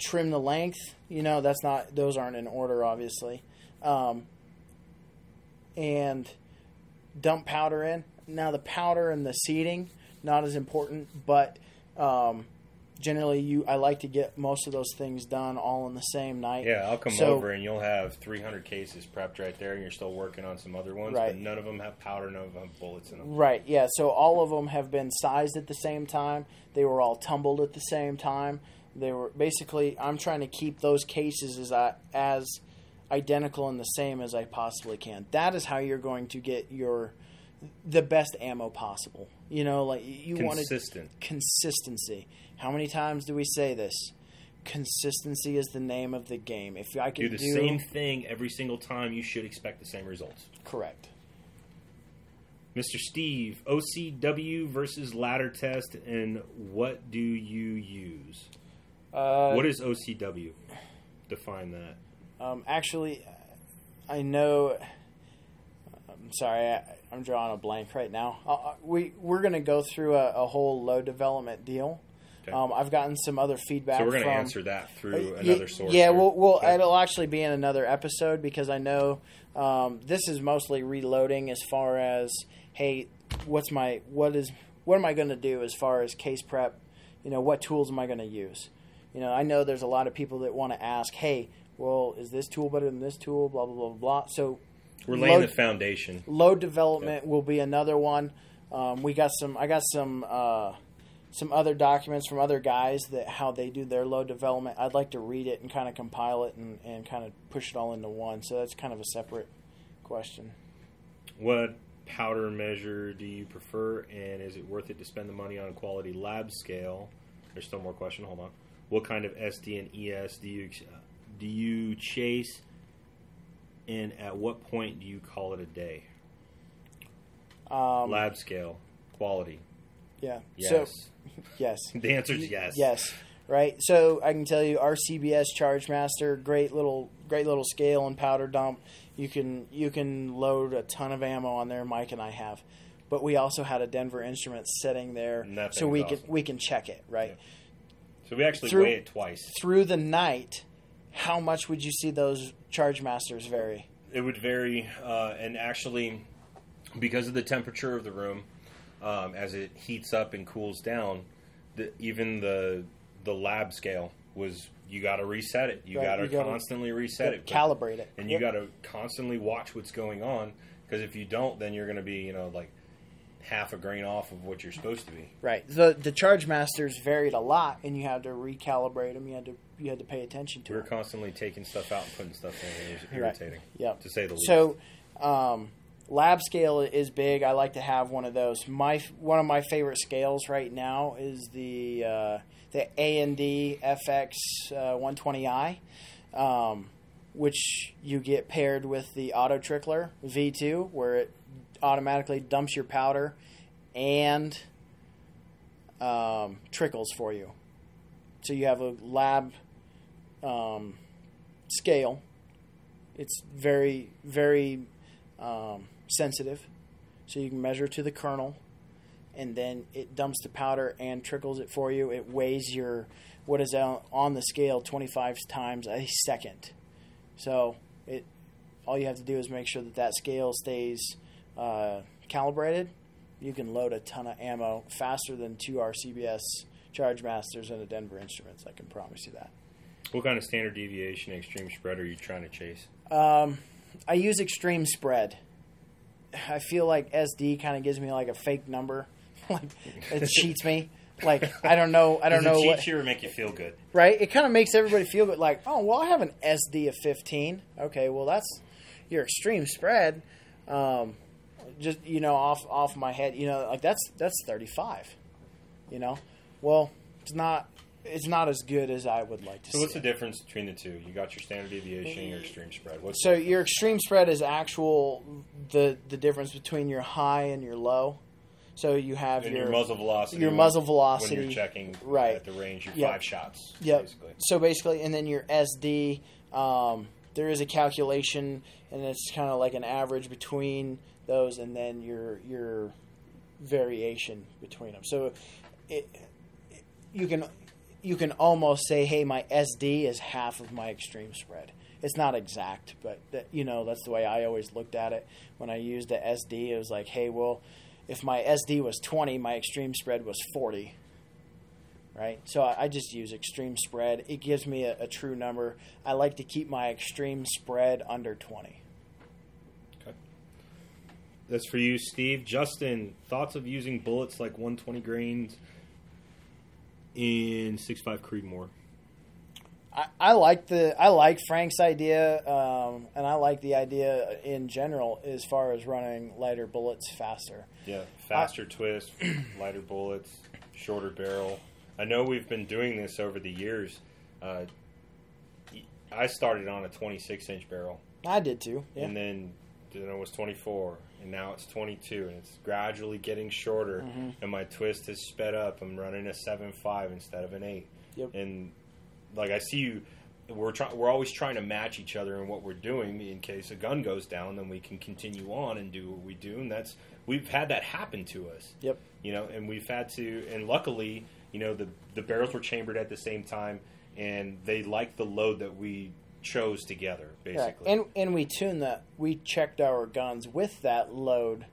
trim the length. You know, those aren't in order, obviously. And dump powder in. Now the powder and the seeding, not as important, but... generally, I like to get most of those things done all in the same night. Yeah, I'll come over and you'll have 300 cases prepped right there, and you're still working on some other ones, right. But none of them have powder, none of them have bullets in them. Right, yeah, so all of them have been sized at the same time. They were all tumbled at the same time. They were basically, I'm trying to keep those cases as identical and the same as I possibly can. That is how you're going to get the best ammo possible. You know, like you wanted consistency. How many times do we say this? Consistency is the name of the game. If I can do the same thing every single time, you should expect the same results. Correct. Mr. Steve, OCW versus ladder test, and what do you use? What is OCW? Define that. Actually, I know. I'm sorry, I'm drawing a blank right now. We're going to go through a whole low development deal. Okay. I've gotten some other feedback. So we're going to answer that through another source. Yeah, okay. It'll actually be in another episode because I know this is mostly reloading as far as, hey, what am I going to do as far as case prep? You know, what tools am I going to use? You know, I know there's a lot of people that want to ask, hey, well, is this tool better than this tool? Blah, blah, blah, blah. So we're laying the foundation. Load development will be another one. I got some other documents from other guys that how they do their load development. I'd like to read it and kind of compile it and kind of push it all into one. So that's kind of a separate question. What powder measure do you prefer, and is it worth it to spend the money on a quality lab scale? There's still more question. Hold on. What kind of SD and ES do you chase, and at what point do you call it a day? Lab scale, quality. Yeah. Yes. So, yes. The answer is yes. Yes. Right. So I can tell you, RCBS Charge Master, great little scale and powder dump. You can load a ton of ammo on there. Mike and I have, but we also had a Denver Instruments sitting there, so we can check it. Right. Yeah. So we actually weigh it twice. Through the night, how much would you see those Charge Masters vary? It would vary, and actually, because of the temperature of the room, as it heats up and cools down, even the lab scale was, you got to reset it. You got to constantly reset it. Calibrate it. And you got to constantly watch what's going on, because if you don't, then you're going to be, half a grain off of what you're supposed to be. Right. The Charge Masters varied a lot, and you had to recalibrate them. You had to pay attention to. We were constantly taking stuff out and putting stuff in. It was irritating, right. Yep. To say the least. So, lab scale is big. I like to have one of those. One of my favorite scales right now is the A&D FX 120i, which you get paired with the Auto Trickler V2, where it automatically dumps your powder and trickles for you. So you have a lab scale. It's very, very sensitive. So you can measure to the kernel, and then it dumps the powder and trickles it for you. It weighs your, what is on the scale, 25 times a second. So all you have to do is make sure that scale stays calibrated. You can load a ton of ammo faster than two RCBS Charge Masters and a Denver Instruments. I can promise you that. What kind of standard deviation and extreme spread are you trying to chase? I use extreme spread. I feel like SD kind of gives me like a fake number. Like it cheats me. Like I don't know. Does it cheat you or make you feel good? Right. It kind of makes everybody feel good. Like, oh well, I have an SD of 15. Okay, well that's your extreme spread. Just off my head, like that's 35. Well, it's not as good as I would like to see. So what's the difference between the two? You got your standard deviation and your extreme spread. So your extreme spread is the difference between your high and your low. So you have your muzzle velocity. Your muzzle velocity. When you're checking right at the range, your five shots. Yep. Basically. So basically, and then your SD, there is a calculation, and it's kind of like an average between those, and then your variation between them. So you can almost say, hey, my SD is half of my extreme spread. It's not exact, but that's the way I always looked at it. When I used the SD, it was like, hey, well, if my SD was 20, my extreme spread was 40, right? So I just use extreme spread. It gives me a true number. I like to keep my extreme spread under 20. Okay. That's for you, Steve. Justin, thoughts of using bullets like 120 grains in 6.5 Creedmoor? I like Frank's idea, and I like the idea in general as far as running lighter bullets faster. Yeah, faster twist, lighter bullets, shorter barrel. I know we've been doing this over the years. I started on a 26-inch barrel. I did too. Yeah. And then it was 24, and now it's 22, and it's gradually getting shorter. Mm-hmm. And my twist has sped up. I'm running a 7.5 instead of an 8. Yep. And like I see you, we're always trying to match each other in what we're doing. In case a gun goes down, then we can continue on and do what we do. And that's, we've had that happen to us. Yep. You know, and we've had to, and luckily, you know, the barrels were chambered at the same time, and they liked the load that we chose together, basically. Yeah. And we tuned that. We checked our guns with that load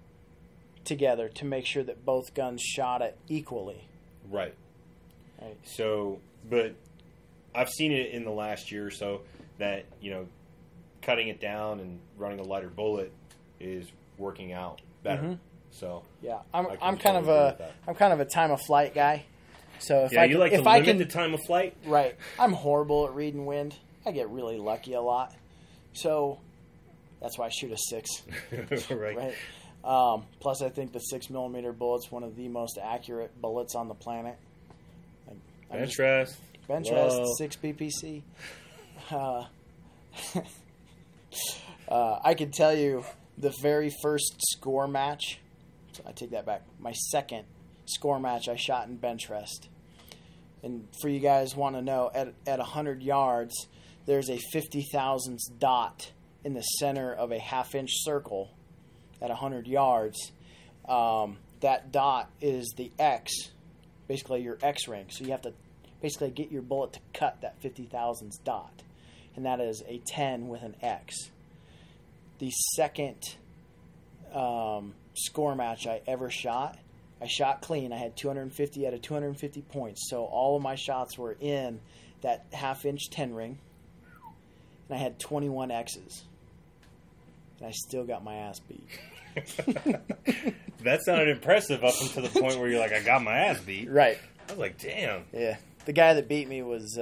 together to make sure that both guns shot it equally. Right. Right. So, but I've seen it in the last year or so that, you know, cutting it down and running a lighter bullet is working out better. Mm-hmm. So yeah, I'm kind of a time of flight guy. So if I can limit the time of flight, right? I'm horrible at reading wind. I get really lucky a lot, so that's why I shoot a 6. Right. Plus, I think the 6mm bullet's one of the most accurate bullets on the planet. Bench rest, 6 PPC. I can tell you the very first score match. So I take that back. My second score match I shot in bench rest. And for you guys want to know, at 100 yards, there's a 50,000ths dot in the center of a half-inch circle at 100 yards. That dot is the X, basically your X ring. So you have to basically get your bullet to cut that 50,000ths dot, and that is a 10 with an X. The second score match I ever shot, I shot clean. I had 250 out of 250 points, so all of my shots were in that half-inch 10 ring, and I had 21 X's, and I still got my ass beat. That sounded impressive up until the point where you're like, I got my ass beat. Right. I was like, damn. Yeah. The guy that beat me was,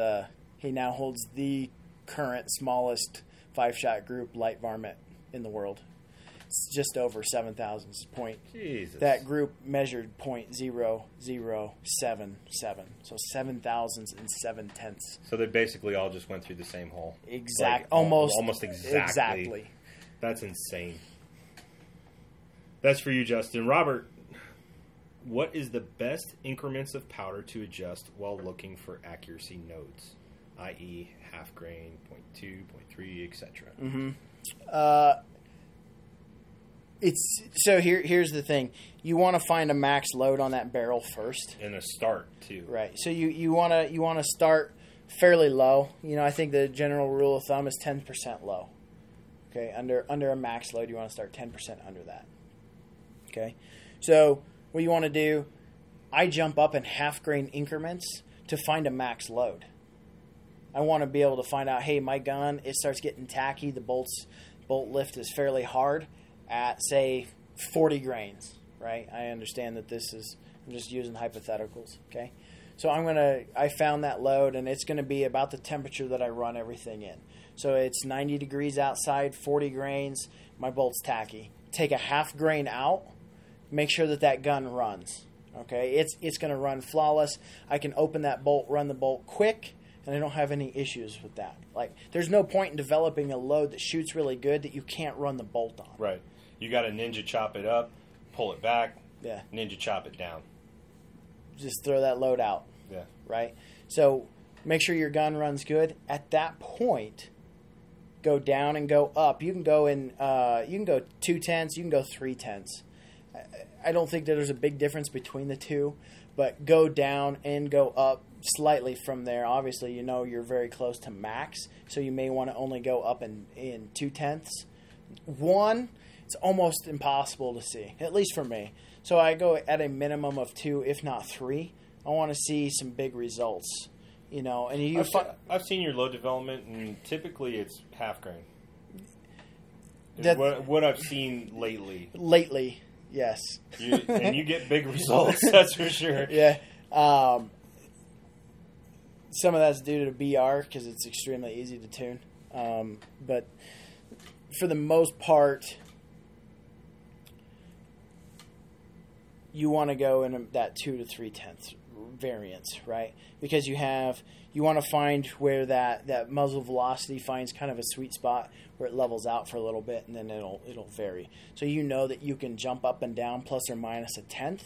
he now holds the current smallest 5-shot group light varmint in the world. It's just over 7,000 point. Jesus. That group measured 0.0077. So 7,000 and 7/10. So they basically all just went through the same hole. Exactly. Like, almost exactly. Exactly. That's insane. That's for you, Justin. Robert, what is the best increments of powder to adjust while looking for accuracy nodes, i.e. half grain, 0.2, 0.3, etc.? Mm-hmm. Here's the thing. You want to find a max load on that barrel first. And a start, too. Right. So you want to start fairly low. You know, I think the general rule of thumb is 10% low. Okay, under a max load, you want to start 10% under that. Okay? So what you want to do, I jump up in half grain increments to find a max load. I want to be able to find out, hey, my gun, it starts getting tacky. The bolt lift is fairly hard at, say, 40 grains, right? I understand that this is, I'm just using hypotheticals, okay? So I found that load, and it's going to be about the temperature that I run everything in. So it's 90 degrees outside, 40 grains, my bolt's tacky. Take a half grain out. Make sure that gun runs, okay? It's going to run flawless. I can open that bolt, run the bolt quick, and I don't have any issues with that. Like, there's no point in developing a load that shoots really good that you can't run the bolt on. Right. You got to ninja chop it up, pull it back, yeah. Ninja chop it down. Just throw that load out. Yeah. Right? So make sure your gun runs good. At that point, go down and go up. You can go in. You can go 2/10. You can go 3/10. I don't think that there's a big difference between the two, but go down and go up slightly from there. Obviously, you know you're very close to max, so you may want to only go up in 2/10. One, it's almost impossible to see, at least for me. So I go at a minimum of 2, if not 3. I want to see some big results, you know. And I've seen your load development, and typically it's half grain. What I've seen lately. Yes. You get big results, that's for sure. Yeah. Some of that's due to BR because it's extremely easy to tune. But for the most part, you want to go in that 2 to 3/10 variance, right? Because you want to find where that muzzle velocity finds kind of a sweet spot where it levels out for a little bit, and then it'll vary. So you know that you can jump up and down plus or minus a tenth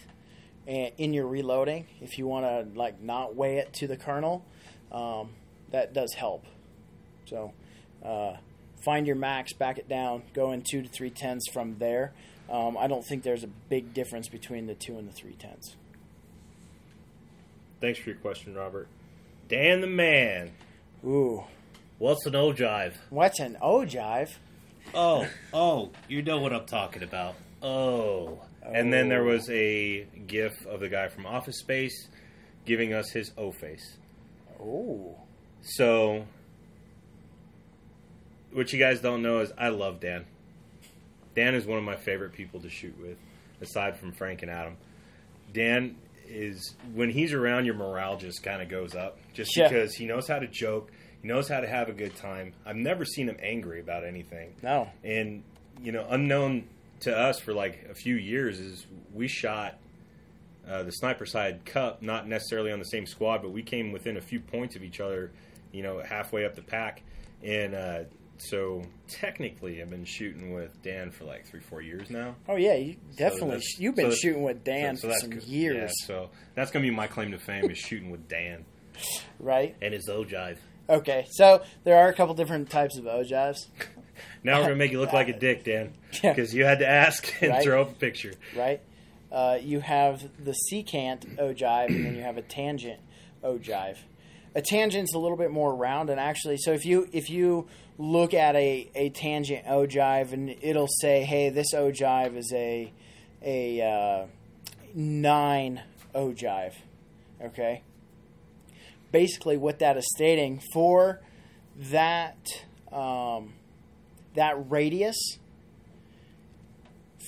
in your reloading if you want to like not weigh it to the kernel. That does help. So find your max, back it down, go in 2 to 3/10 from there. I don't think there's a big difference between the 2 and the 3/10. Thanks for your question, Robert. Dan the man. Ooh. What's an ogive? What's an ogive? Oh, you know what I'm talking about. Oh. And then there was a gif of the guy from Office Space giving us his O-face. Oh. So, what you guys don't know is I love Dan. Dan is one of my favorite people to shoot with, aside from Frank and Adam. Dan is, when he's around, your morale just kind of goes up. Because he knows how to joke. He knows how to have a good time. I've never seen him angry about anything. No. And, unknown to us for like a few years is we shot the Sniper Side Cup, not necessarily on the same squad, but we came within a few points of each other, halfway up the pack. And so technically I've been shooting with Dan for like 3-4 years now. Oh, yeah. You've been shooting with Dan for some years. Yeah, so that's going to be my claim to fame is shooting with Dan. Right. And his ogive. Okay, so there are a couple different types of ogives. Now we're going to make you look like a dick, Dan, because you had to ask and throw up a picture. Right. You have the secant ogive, and then you have a tangent ogive. A tangent's a little bit more round, and actually, so if you look at a tangent ogive, and it'll say, hey, this ogive is a 9 ogive, okay? Basically, what that is stating for that radius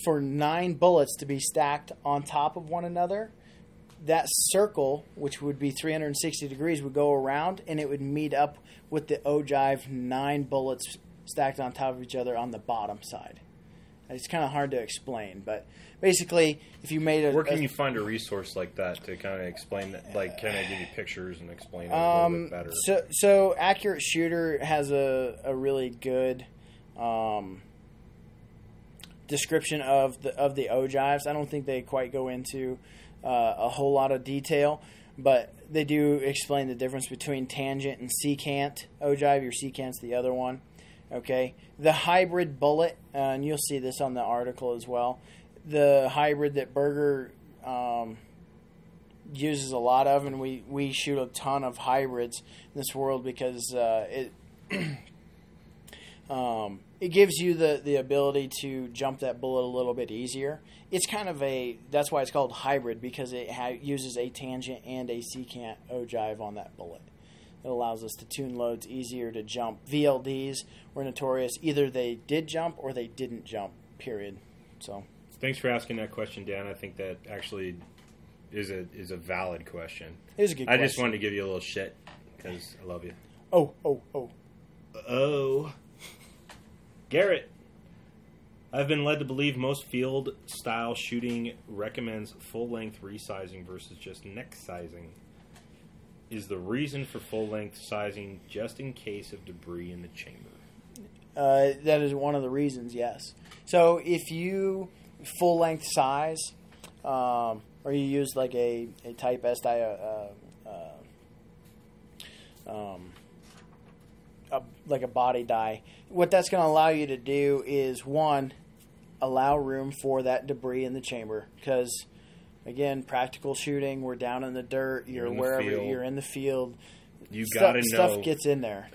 for 9 bullets to be stacked on top of one another, that circle, which would be 360 degrees, would go around and it would meet up with the ogive 9 bullets stacked on top of each other on the bottom side. It's kind of hard to explain, but basically, if you made a... Where can you find a resource like that to kind of explain that, like kind of give you pictures and explain it a little bit better? So Accurate Shooter has a really good description of the ogives. I don't think they quite go into a whole lot of detail, but they do explain the difference between tangent and secant ogive. Your secant's the other one. Okay, the hybrid bullet, and you'll see this on the article as well, the hybrid that Berger uses a lot of, and we shoot a ton of hybrids in this world because it gives you the ability to jump that bullet a little bit easier. It's kind of that's why it's called hybrid, because it uses a tangent and a secant ogive on that bullet. It allows us to tune loads easier to jump. VLDs were notorious. Either they did jump or they didn't jump, period. So, thanks for asking that question, Dan. I think that actually is a valid question. It is a good question. I just wanted to give you a little shit because I love you. Oh. Garrett, I've been led to believe most field-style shooting recommends full-length resizing versus just neck sizing. Is the reason for full-length sizing just in case of debris in the chamber? That is one of the reasons, yes. So if you full-length size, or you use like a Type S like a body die, what that's going to allow you to do is, one, allow room for that debris in the chamber, because... Again, practical shooting. We're down in the dirt. You're in the field. You got to know stuff gets in there.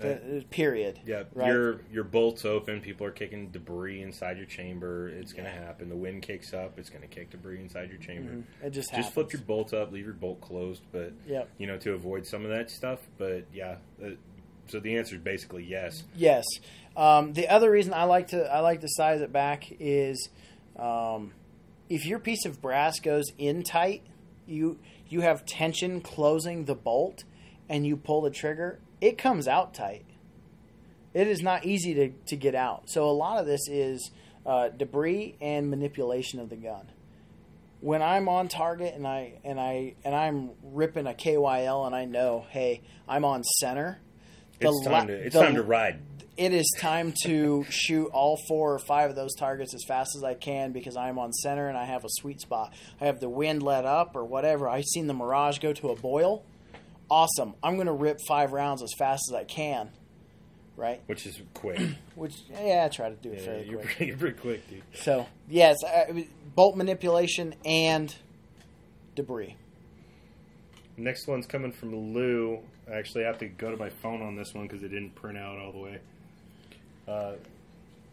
Period. Yeah, right? Your bolt's open. People are kicking debris inside your chamber. It's going to happen. The wind kicks up. It's going to kick debris inside your chamber. Mm-hmm. It just happens. Just flip your bolt up. Leave your bolt closed. But to avoid some of that stuff. But so the answer is basically yes. Yes. The other reason I like to size it back is. If your piece of brass goes in tight, you have tension closing the bolt, and you pull the trigger, it comes out tight. It is not easy to get out. So a lot of this is debris and manipulation of the gun. When I'm on target and I'm ripping a KYL and I know, hey, I'm on center. It's time to ride. It is time to shoot all 4 or 5 of those targets as fast as I can because I'm on center and I have a sweet spot. I have the wind let up or whatever. I've seen the Mirage go to a boil. Awesome. I'm going to rip 5 rounds as fast as I can. Right? Which is quick. I try to do it fairly quick. You're pretty quick, dude. So, yes, bolt manipulation and debris. Next one's coming from Lou. Actually, I have to go to my phone on this one because it didn't print out all the way.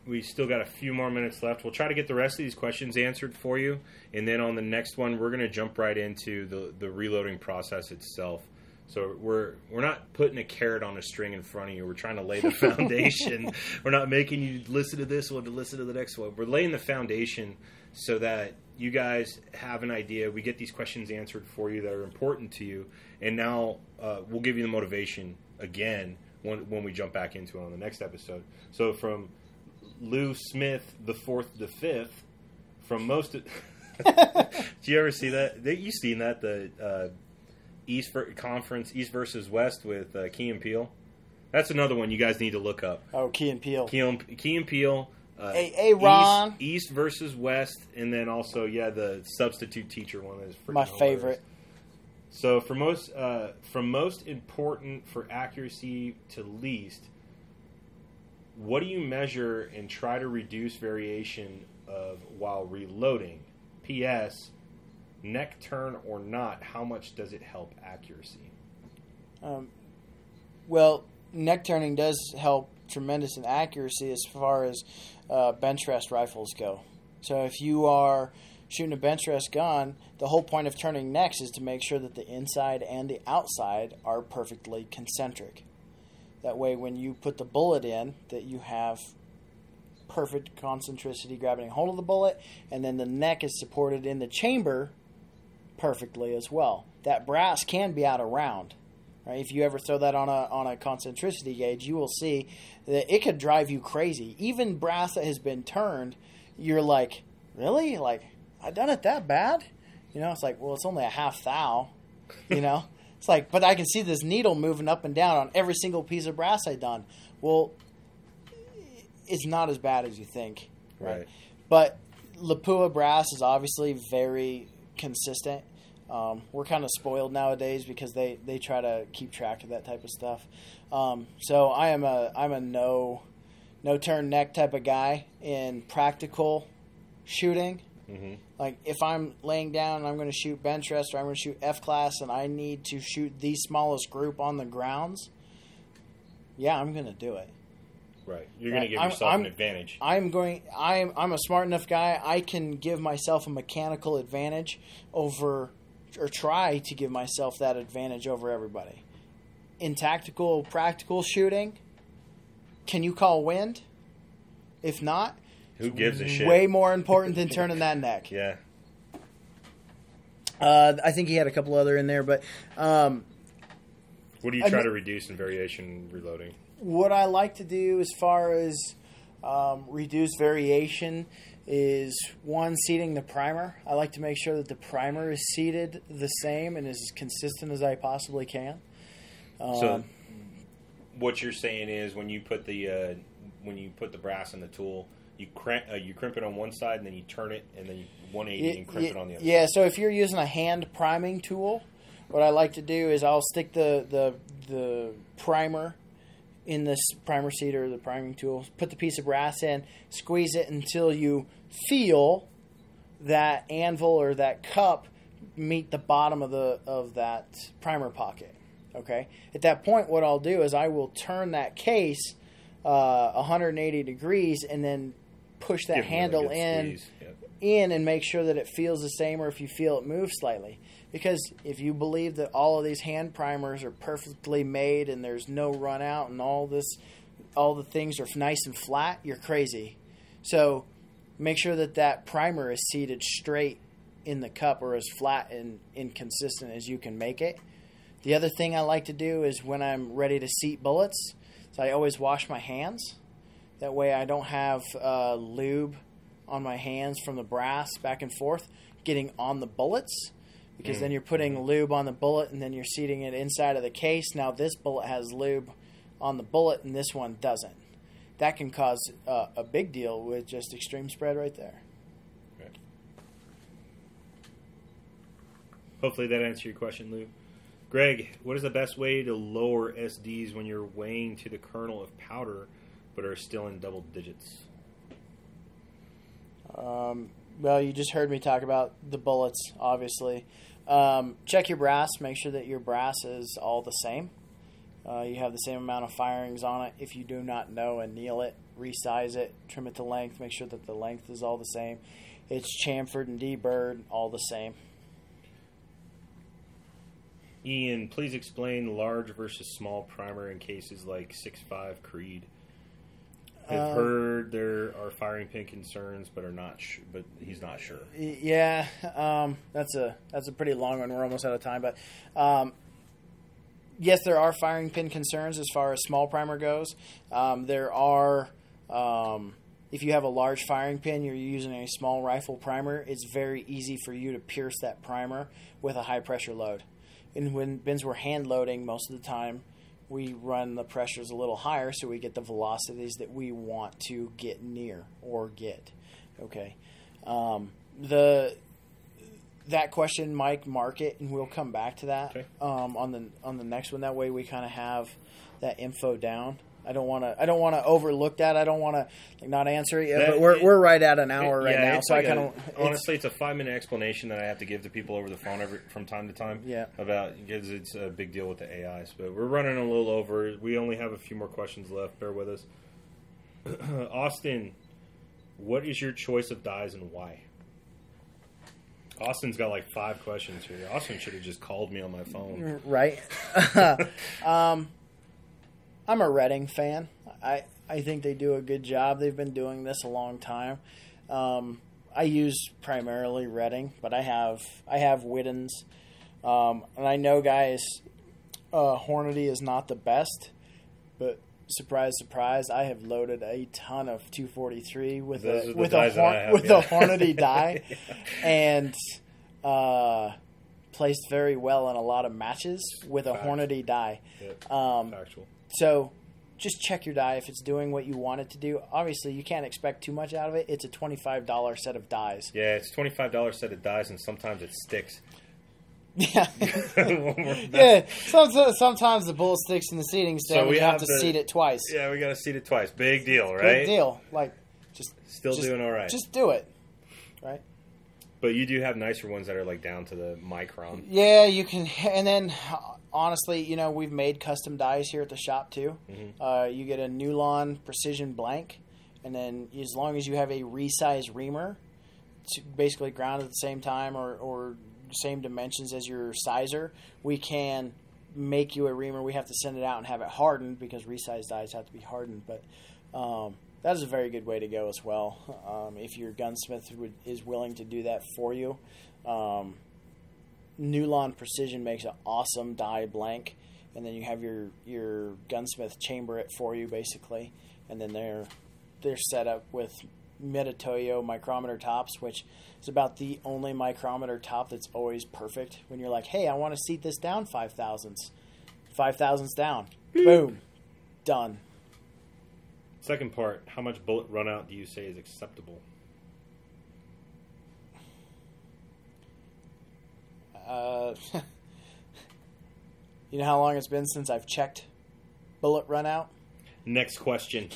We still got a few more minutes left. We'll try to get the rest of these questions answered for you. And then on the next one, we're going to jump right into the reloading process itself. So we're not putting a carrot on a string in front of you. We're trying to lay the foundation. We're not making you listen to this one to listen to the next one. We're laying the foundation so that you guys have an idea. We get these questions answered for you that are important to you. And now we'll give you the motivation again when we jump back into it on the next episode. So from Lou Smith, the 4th, the 5th, from most of... Do you ever see that? You've seen that, the... East Conference, East versus West with Key and Peele. That's another one you guys need to look up. Oh, Key and Peele. Key and Peele. Hey, Ron. East versus West, and then also, the substitute teacher one is my favorite. So, from most important for accuracy to least, what do you measure and try to reduce variation of while reloading? P.S. Neck turn or not, how much does it help accuracy? Well, neck turning does help tremendous in accuracy as far as bench rest rifles go. So if you are shooting a bench rest gun, the whole point of turning necks is to make sure that the inside and the outside are perfectly concentric. That way when you put the bullet in, that you have perfect concentricity grabbing hold of the bullet, and then the neck is supported in the chamber perfectly as well. That brass can be out of round, right? If you ever throw that on a concentricity gauge, you will see that it could drive you crazy. Even brass that has been turned, you're like, really? Like, I done it that bad? You know, it's like, well, it's only a half thou. You know, it's like, but I can see this needle moving up and down on every single piece of brass I done. Well, it's not as bad as you think, right? But Lapua brass is obviously very consistent. We're kind of spoiled nowadays because they try to keep track of that type of stuff. So I'm a no turn neck type of guy in practical shooting. Mm-hmm. Like if I'm laying down and I'm going to shoot bench rest or I'm going to shoot F class and I need to shoot the smallest group on the grounds, I'm going to do it. Right. You're going to give yourself an advantage. I'm a smart enough guy. I can give myself a mechanical advantage over everybody. In tactical, practical shooting, can you call wind? If not, who gives a shit? Way more important than turning that neck. Yeah. I think he had a couple other in there, but what do you try to reduce in variation reloading? What I like to do as far as reduce variation is, one, seating the primer. I like to make sure that the primer is seated the same and is as consistent as I possibly can. So what you're saying is when you put the brass in the tool, you crimp it on one side and then you turn it and then you 180 and crimp it on the other side. Yeah, so if you're using a hand priming tool, what I like to do is I'll stick the primer in this primer seat or the priming tool, put the piece of brass in, squeeze it until you feel that anvil or that cup meet the bottom of that primer pocket. Okay. At that point, what I'll do is I will turn that case 180 degrees and then push that handle in and make sure that it feels the same, or if you feel it move slightly. Because if you believe that all of these hand primers are perfectly made and there's no run out and all the things are nice and flat, you're crazy. So make sure that primer is seated straight in the cup or as flat and inconsistent as you can make it The other thing I like to do is when I'm ready to seat bullets, so I always wash my hands. That way I don't have lube on my hands from the brass back and forth getting on the bullets, because then you're putting lube on the bullet and then you're seating it inside of the case. Now this bullet has lube on the bullet and this one doesn't. That can cause a big deal with just extreme spread right there. Okay. Hopefully that answered your question, Lou. Greg, what is the best way to lower SDs when you're weighing to the kernel of powder but are still in double digits? Well, you just heard me talk about the bullets, obviously. Check your brass. Make sure that your brass is all the same. You have the same amount of firings on it. If you do not know, anneal it, resize it, trim it to length. Make sure that the length is all the same. It's chamfered and deburred, all the same. Ian, please explain large versus small primer in cases like 6.5 Creed. I've heard there are firing pin concerns, but are not. But he's not sure. Yeah, that's a pretty long one. We're almost out of time, but yes, there are firing pin concerns as far as small primer goes. There are if you have a large firing pin, you're using a small rifle primer. It's very easy for you to pierce that primer with a high pressure load. And when bins were hand loading, most of the time, we run the pressures a little higher so we get the velocities that we want to get near or get. Okay. That question, Mike, mark it, and we'll come back to that on the next one. That way we kind of have that info down. I don't want to overlook that. I don't want to not answer it yet, but we're right at an hour now. So like I kind of honestly, it's a 5-minute explanation that I have to give to people over the phone from time to time. Yeah, about because it's a big deal with the AIs. But we're running a little over. We only have a few more questions left. Bear with us. Austin, what is your choice of dyes and why? Austin's got like 5 questions here. Austin should have just called me on my phone. Right. I'm a Redding fan. I think they do a good job. They've been doing this a long time. I use primarily Redding, but I have Widdens. And I know, guys, Hornady is not the best, but surprise, surprise, I have loaded a ton of 243 with a Hornady die, and placed very well in a lot of matches with a Hornady die. Yep. Factual. So just check your die if it's doing what you want it to do. Obviously, you can't expect too much out of it. It's a $25 set of dies. Yeah, it's a $25 set of dies, and sometimes it sticks. Yeah. Yeah. Sometimes the bullet sticks in the seating stand. So we have to seat it twice. Yeah, we got to seat it twice. Big deal, right? Big deal. Like, just doing all right. Just do it, right? But you do have nicer ones that are like down to the micron. Yeah, you can. And then honestly, we've made custom dies here at the shop too. Mm-hmm. You get a Nulon Precision blank, and then as long as you have a resized reamer, it's basically ground at the same time or same dimensions as your sizer, we can make you a reamer. We have to send it out and have it hardened because resized dies have to be hardened. But that is a very good way to go as well. If your gunsmith is willing to do that for you, Nulon Precision makes an awesome die blank, and then you have your gunsmith chamber it for you basically, and then they're set up with Metatoyo micrometer tops, which is about the only micrometer top that's always perfect. When you're like, hey, I want to seat this down 5 thousandths down. Boom. Done. Second part, how much bullet run out do you say is acceptable? You know how long it's been since I've checked bullet run out? Next question.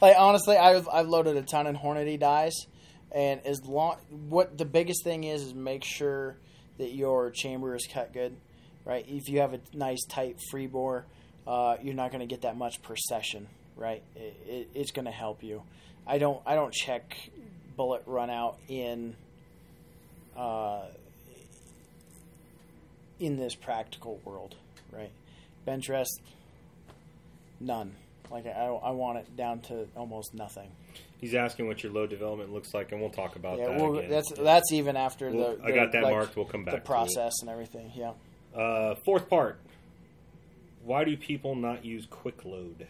Like honestly, I've loaded a ton of Hornady dies, and the biggest thing is make sure that your chamber is cut good, right? If you have a nice tight free bore, you're not going to get that much per session, right? It's going to help you. I don't check bullet run out in this practical world, right? Bench rest. None. Like I want it down to almost nothing. He's asking what your load development looks like, and we'll talk about that again. That's even after I got that marked. We'll come back to the process and everything. Yeah. Fourth part. Why do people not use QuickLoad?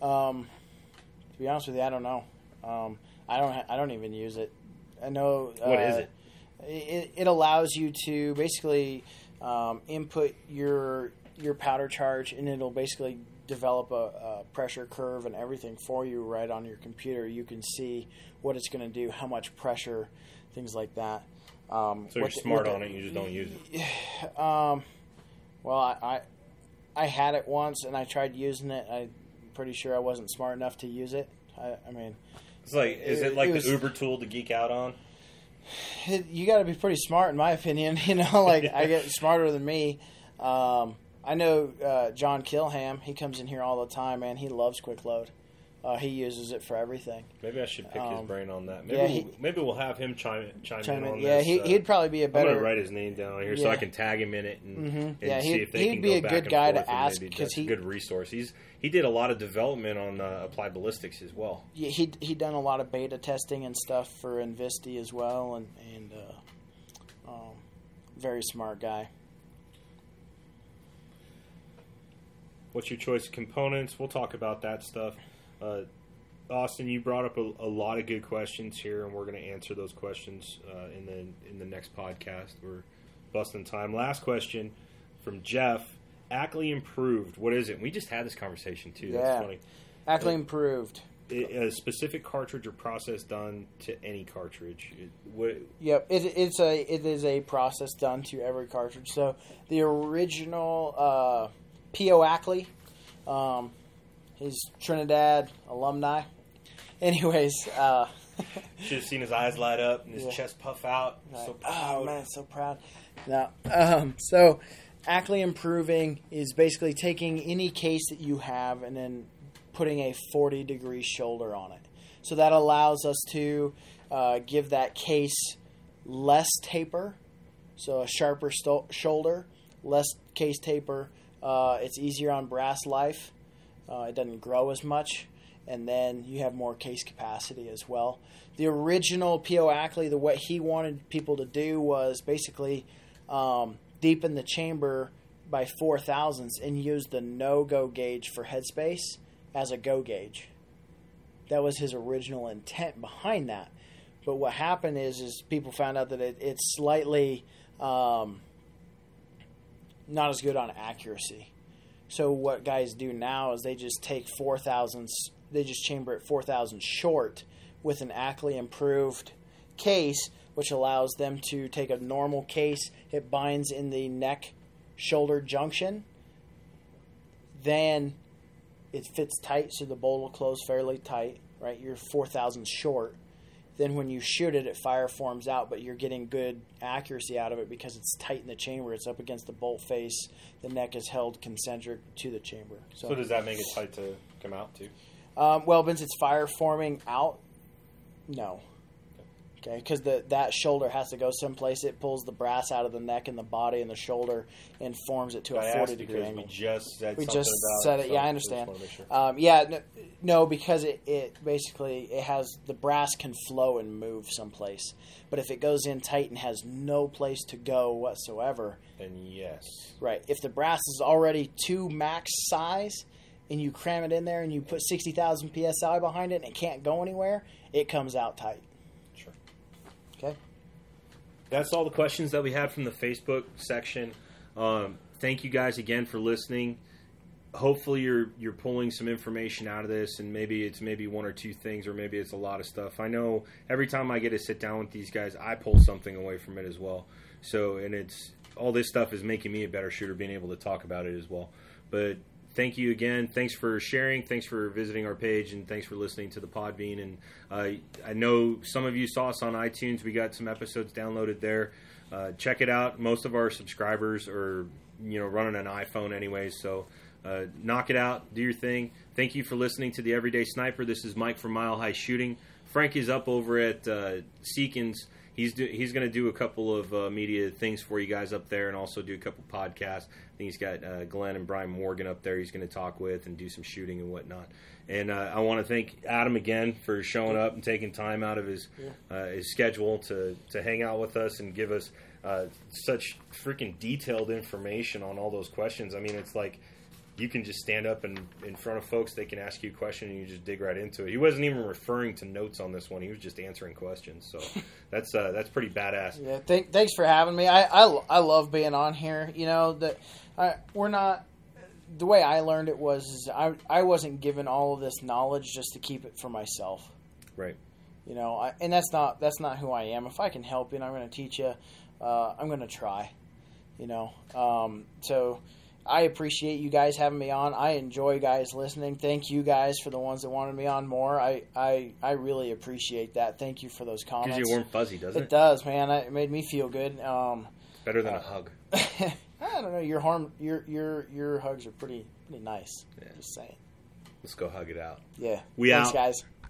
To be honest with you, I don't know. I don't even use it. I know. What is it? It allows you to basically input your powder charge, and it'll basically develop a pressure curve and everything for you right on your computer. You can see what it's going to do, how much pressure, things like that. So you're smart on it, you just don't use it. Well, I had it once, and I tried using it. I'm pretty sure I wasn't smart enough to use it. I mean... It's like, is it the Uber tool to geek out on? You got to be pretty smart, in my opinion. You know, like I get smarter than me. I know John Kilham. He comes in here all the time, man. He loves QuickLoad. He uses it for everything. Maybe I should pick his brain on that. Maybe we'll have him chime in on yeah, this. Yeah, he'd probably be a better. I'm gonna write his name down here so I can tag him in it and see if they can go back and forth. He'd be a good guy to ask because he's a good resource. He did a lot of development on applied ballistics as well. Yeah, he done a lot of beta testing and stuff for Investi as well, and very smart guy. What's your choice of components? We'll talk about that stuff. Austin, you brought up a lot of good questions here, and we're going to answer those questions in the next podcast. We're busting time. Last question from Jeff. Ackley improved. What is it? We just had this conversation, too. Yeah. That's funny. Ackley improved. A specific cartridge or process done to any cartridge. It is a process done to every cartridge. So the original P.O. Ackley, he's Trinidad alumni. Anyways, should have seen his eyes light up and his chest puff out. Like, so proud. Oh man, so proud. Now, so Ackley improving is basically taking any case that you have and then putting a 40-degree shoulder on it. So that allows us to give that case less taper, so a sharper shoulder, less case taper. It's easier on brass life. It doesn't grow as much, and then you have more case capacity as well. The original P.O. Ackley, what he wanted people to do was basically deepen the chamber by 0.004 and use the no-go gauge for headspace as a go gauge. That was his original intent behind that. But what happened is people found out that it's slightly not as good on accuracy. So what guys do now is they just take 0.004, they just chamber it 0.004 short with an Ackley improved case, which allows them to take a normal case. It binds in the neck-shoulder junction. Then it fits tight, so the bolt will close fairly tight, right? You're 0.004 short. Then when you shoot it, it fire forms out, but you're getting good accuracy out of it because it's tight in the chamber. It's up against the bolt face. The neck is held concentric to the chamber. So does that make it tight to come out too? Well, since it's fire forming out, no. Okay, because that shoulder has to go someplace. It pulls the brass out of the neck and the body and the shoulder and forms it to a 40-degree angle. We just said it. Yeah, I understand. Sure. Because it basically it has the brass can flow and move someplace. But if it goes in tight and has no place to go whatsoever, then yes. Right. If the brass is already 2 max size and you cram it in there and you put 60,000 PSI behind it and it can't go anywhere, it comes out tight. Okay. That's all the questions that we had from the Facebook section. Thank you guys again for listening. Hopefully you're pulling some information out of this, and maybe it's one or two things, or maybe it's a lot of stuff. I know every time I get to sit down with these guys, I pull something away from it as well. So, and it's all this stuff is making me a better shooter, being able to talk about it as well. But thank you again. Thanks for sharing. Thanks for visiting our page, and thanks for listening to the Podbean. And I know some of you saw us on iTunes. We got some episodes downloaded there. Check it out. Most of our subscribers are, running an iPhone anyway. So knock it out. Do your thing. Thank you for listening to The Everyday Sniper. This is Mike from Mile High Shooting. Frank is up over at Seekins. He's going to do a couple of media things for you guys up there, and also do a couple podcasts. I think he's got Glenn and Brian Morgan up there he's going to talk with and do some shooting and whatnot. And I want to thank Adam again for showing up and taking time out of his schedule to hang out with us and give us such freaking detailed information on all those questions. I mean, it's like you can just stand up and in front of folks, they can ask you a question, and you just dig right into it. He wasn't even referring to notes on this one; he was just answering questions. So that's pretty badass. Yeah, thanks for having me. I love being on here. You know that we're not. The way I learned it was I wasn't given all of this knowledge just to keep it for myself. Right. You know, and that's not who I am. If I can help you, and I'm going to teach you. I'm going to try. You know, so. I appreciate you guys having me on. I enjoy guys listening. Thank you guys for the ones that wanted me on more. I really appreciate that. Thank you for those comments. Gives you a warm fuzzy, doesn't it? It does, man. It made me feel good. Better than a hug. I don't know. Your hugs are pretty nice. Yeah. Just saying. Let's go hug it out. Yeah. Thanks, guys.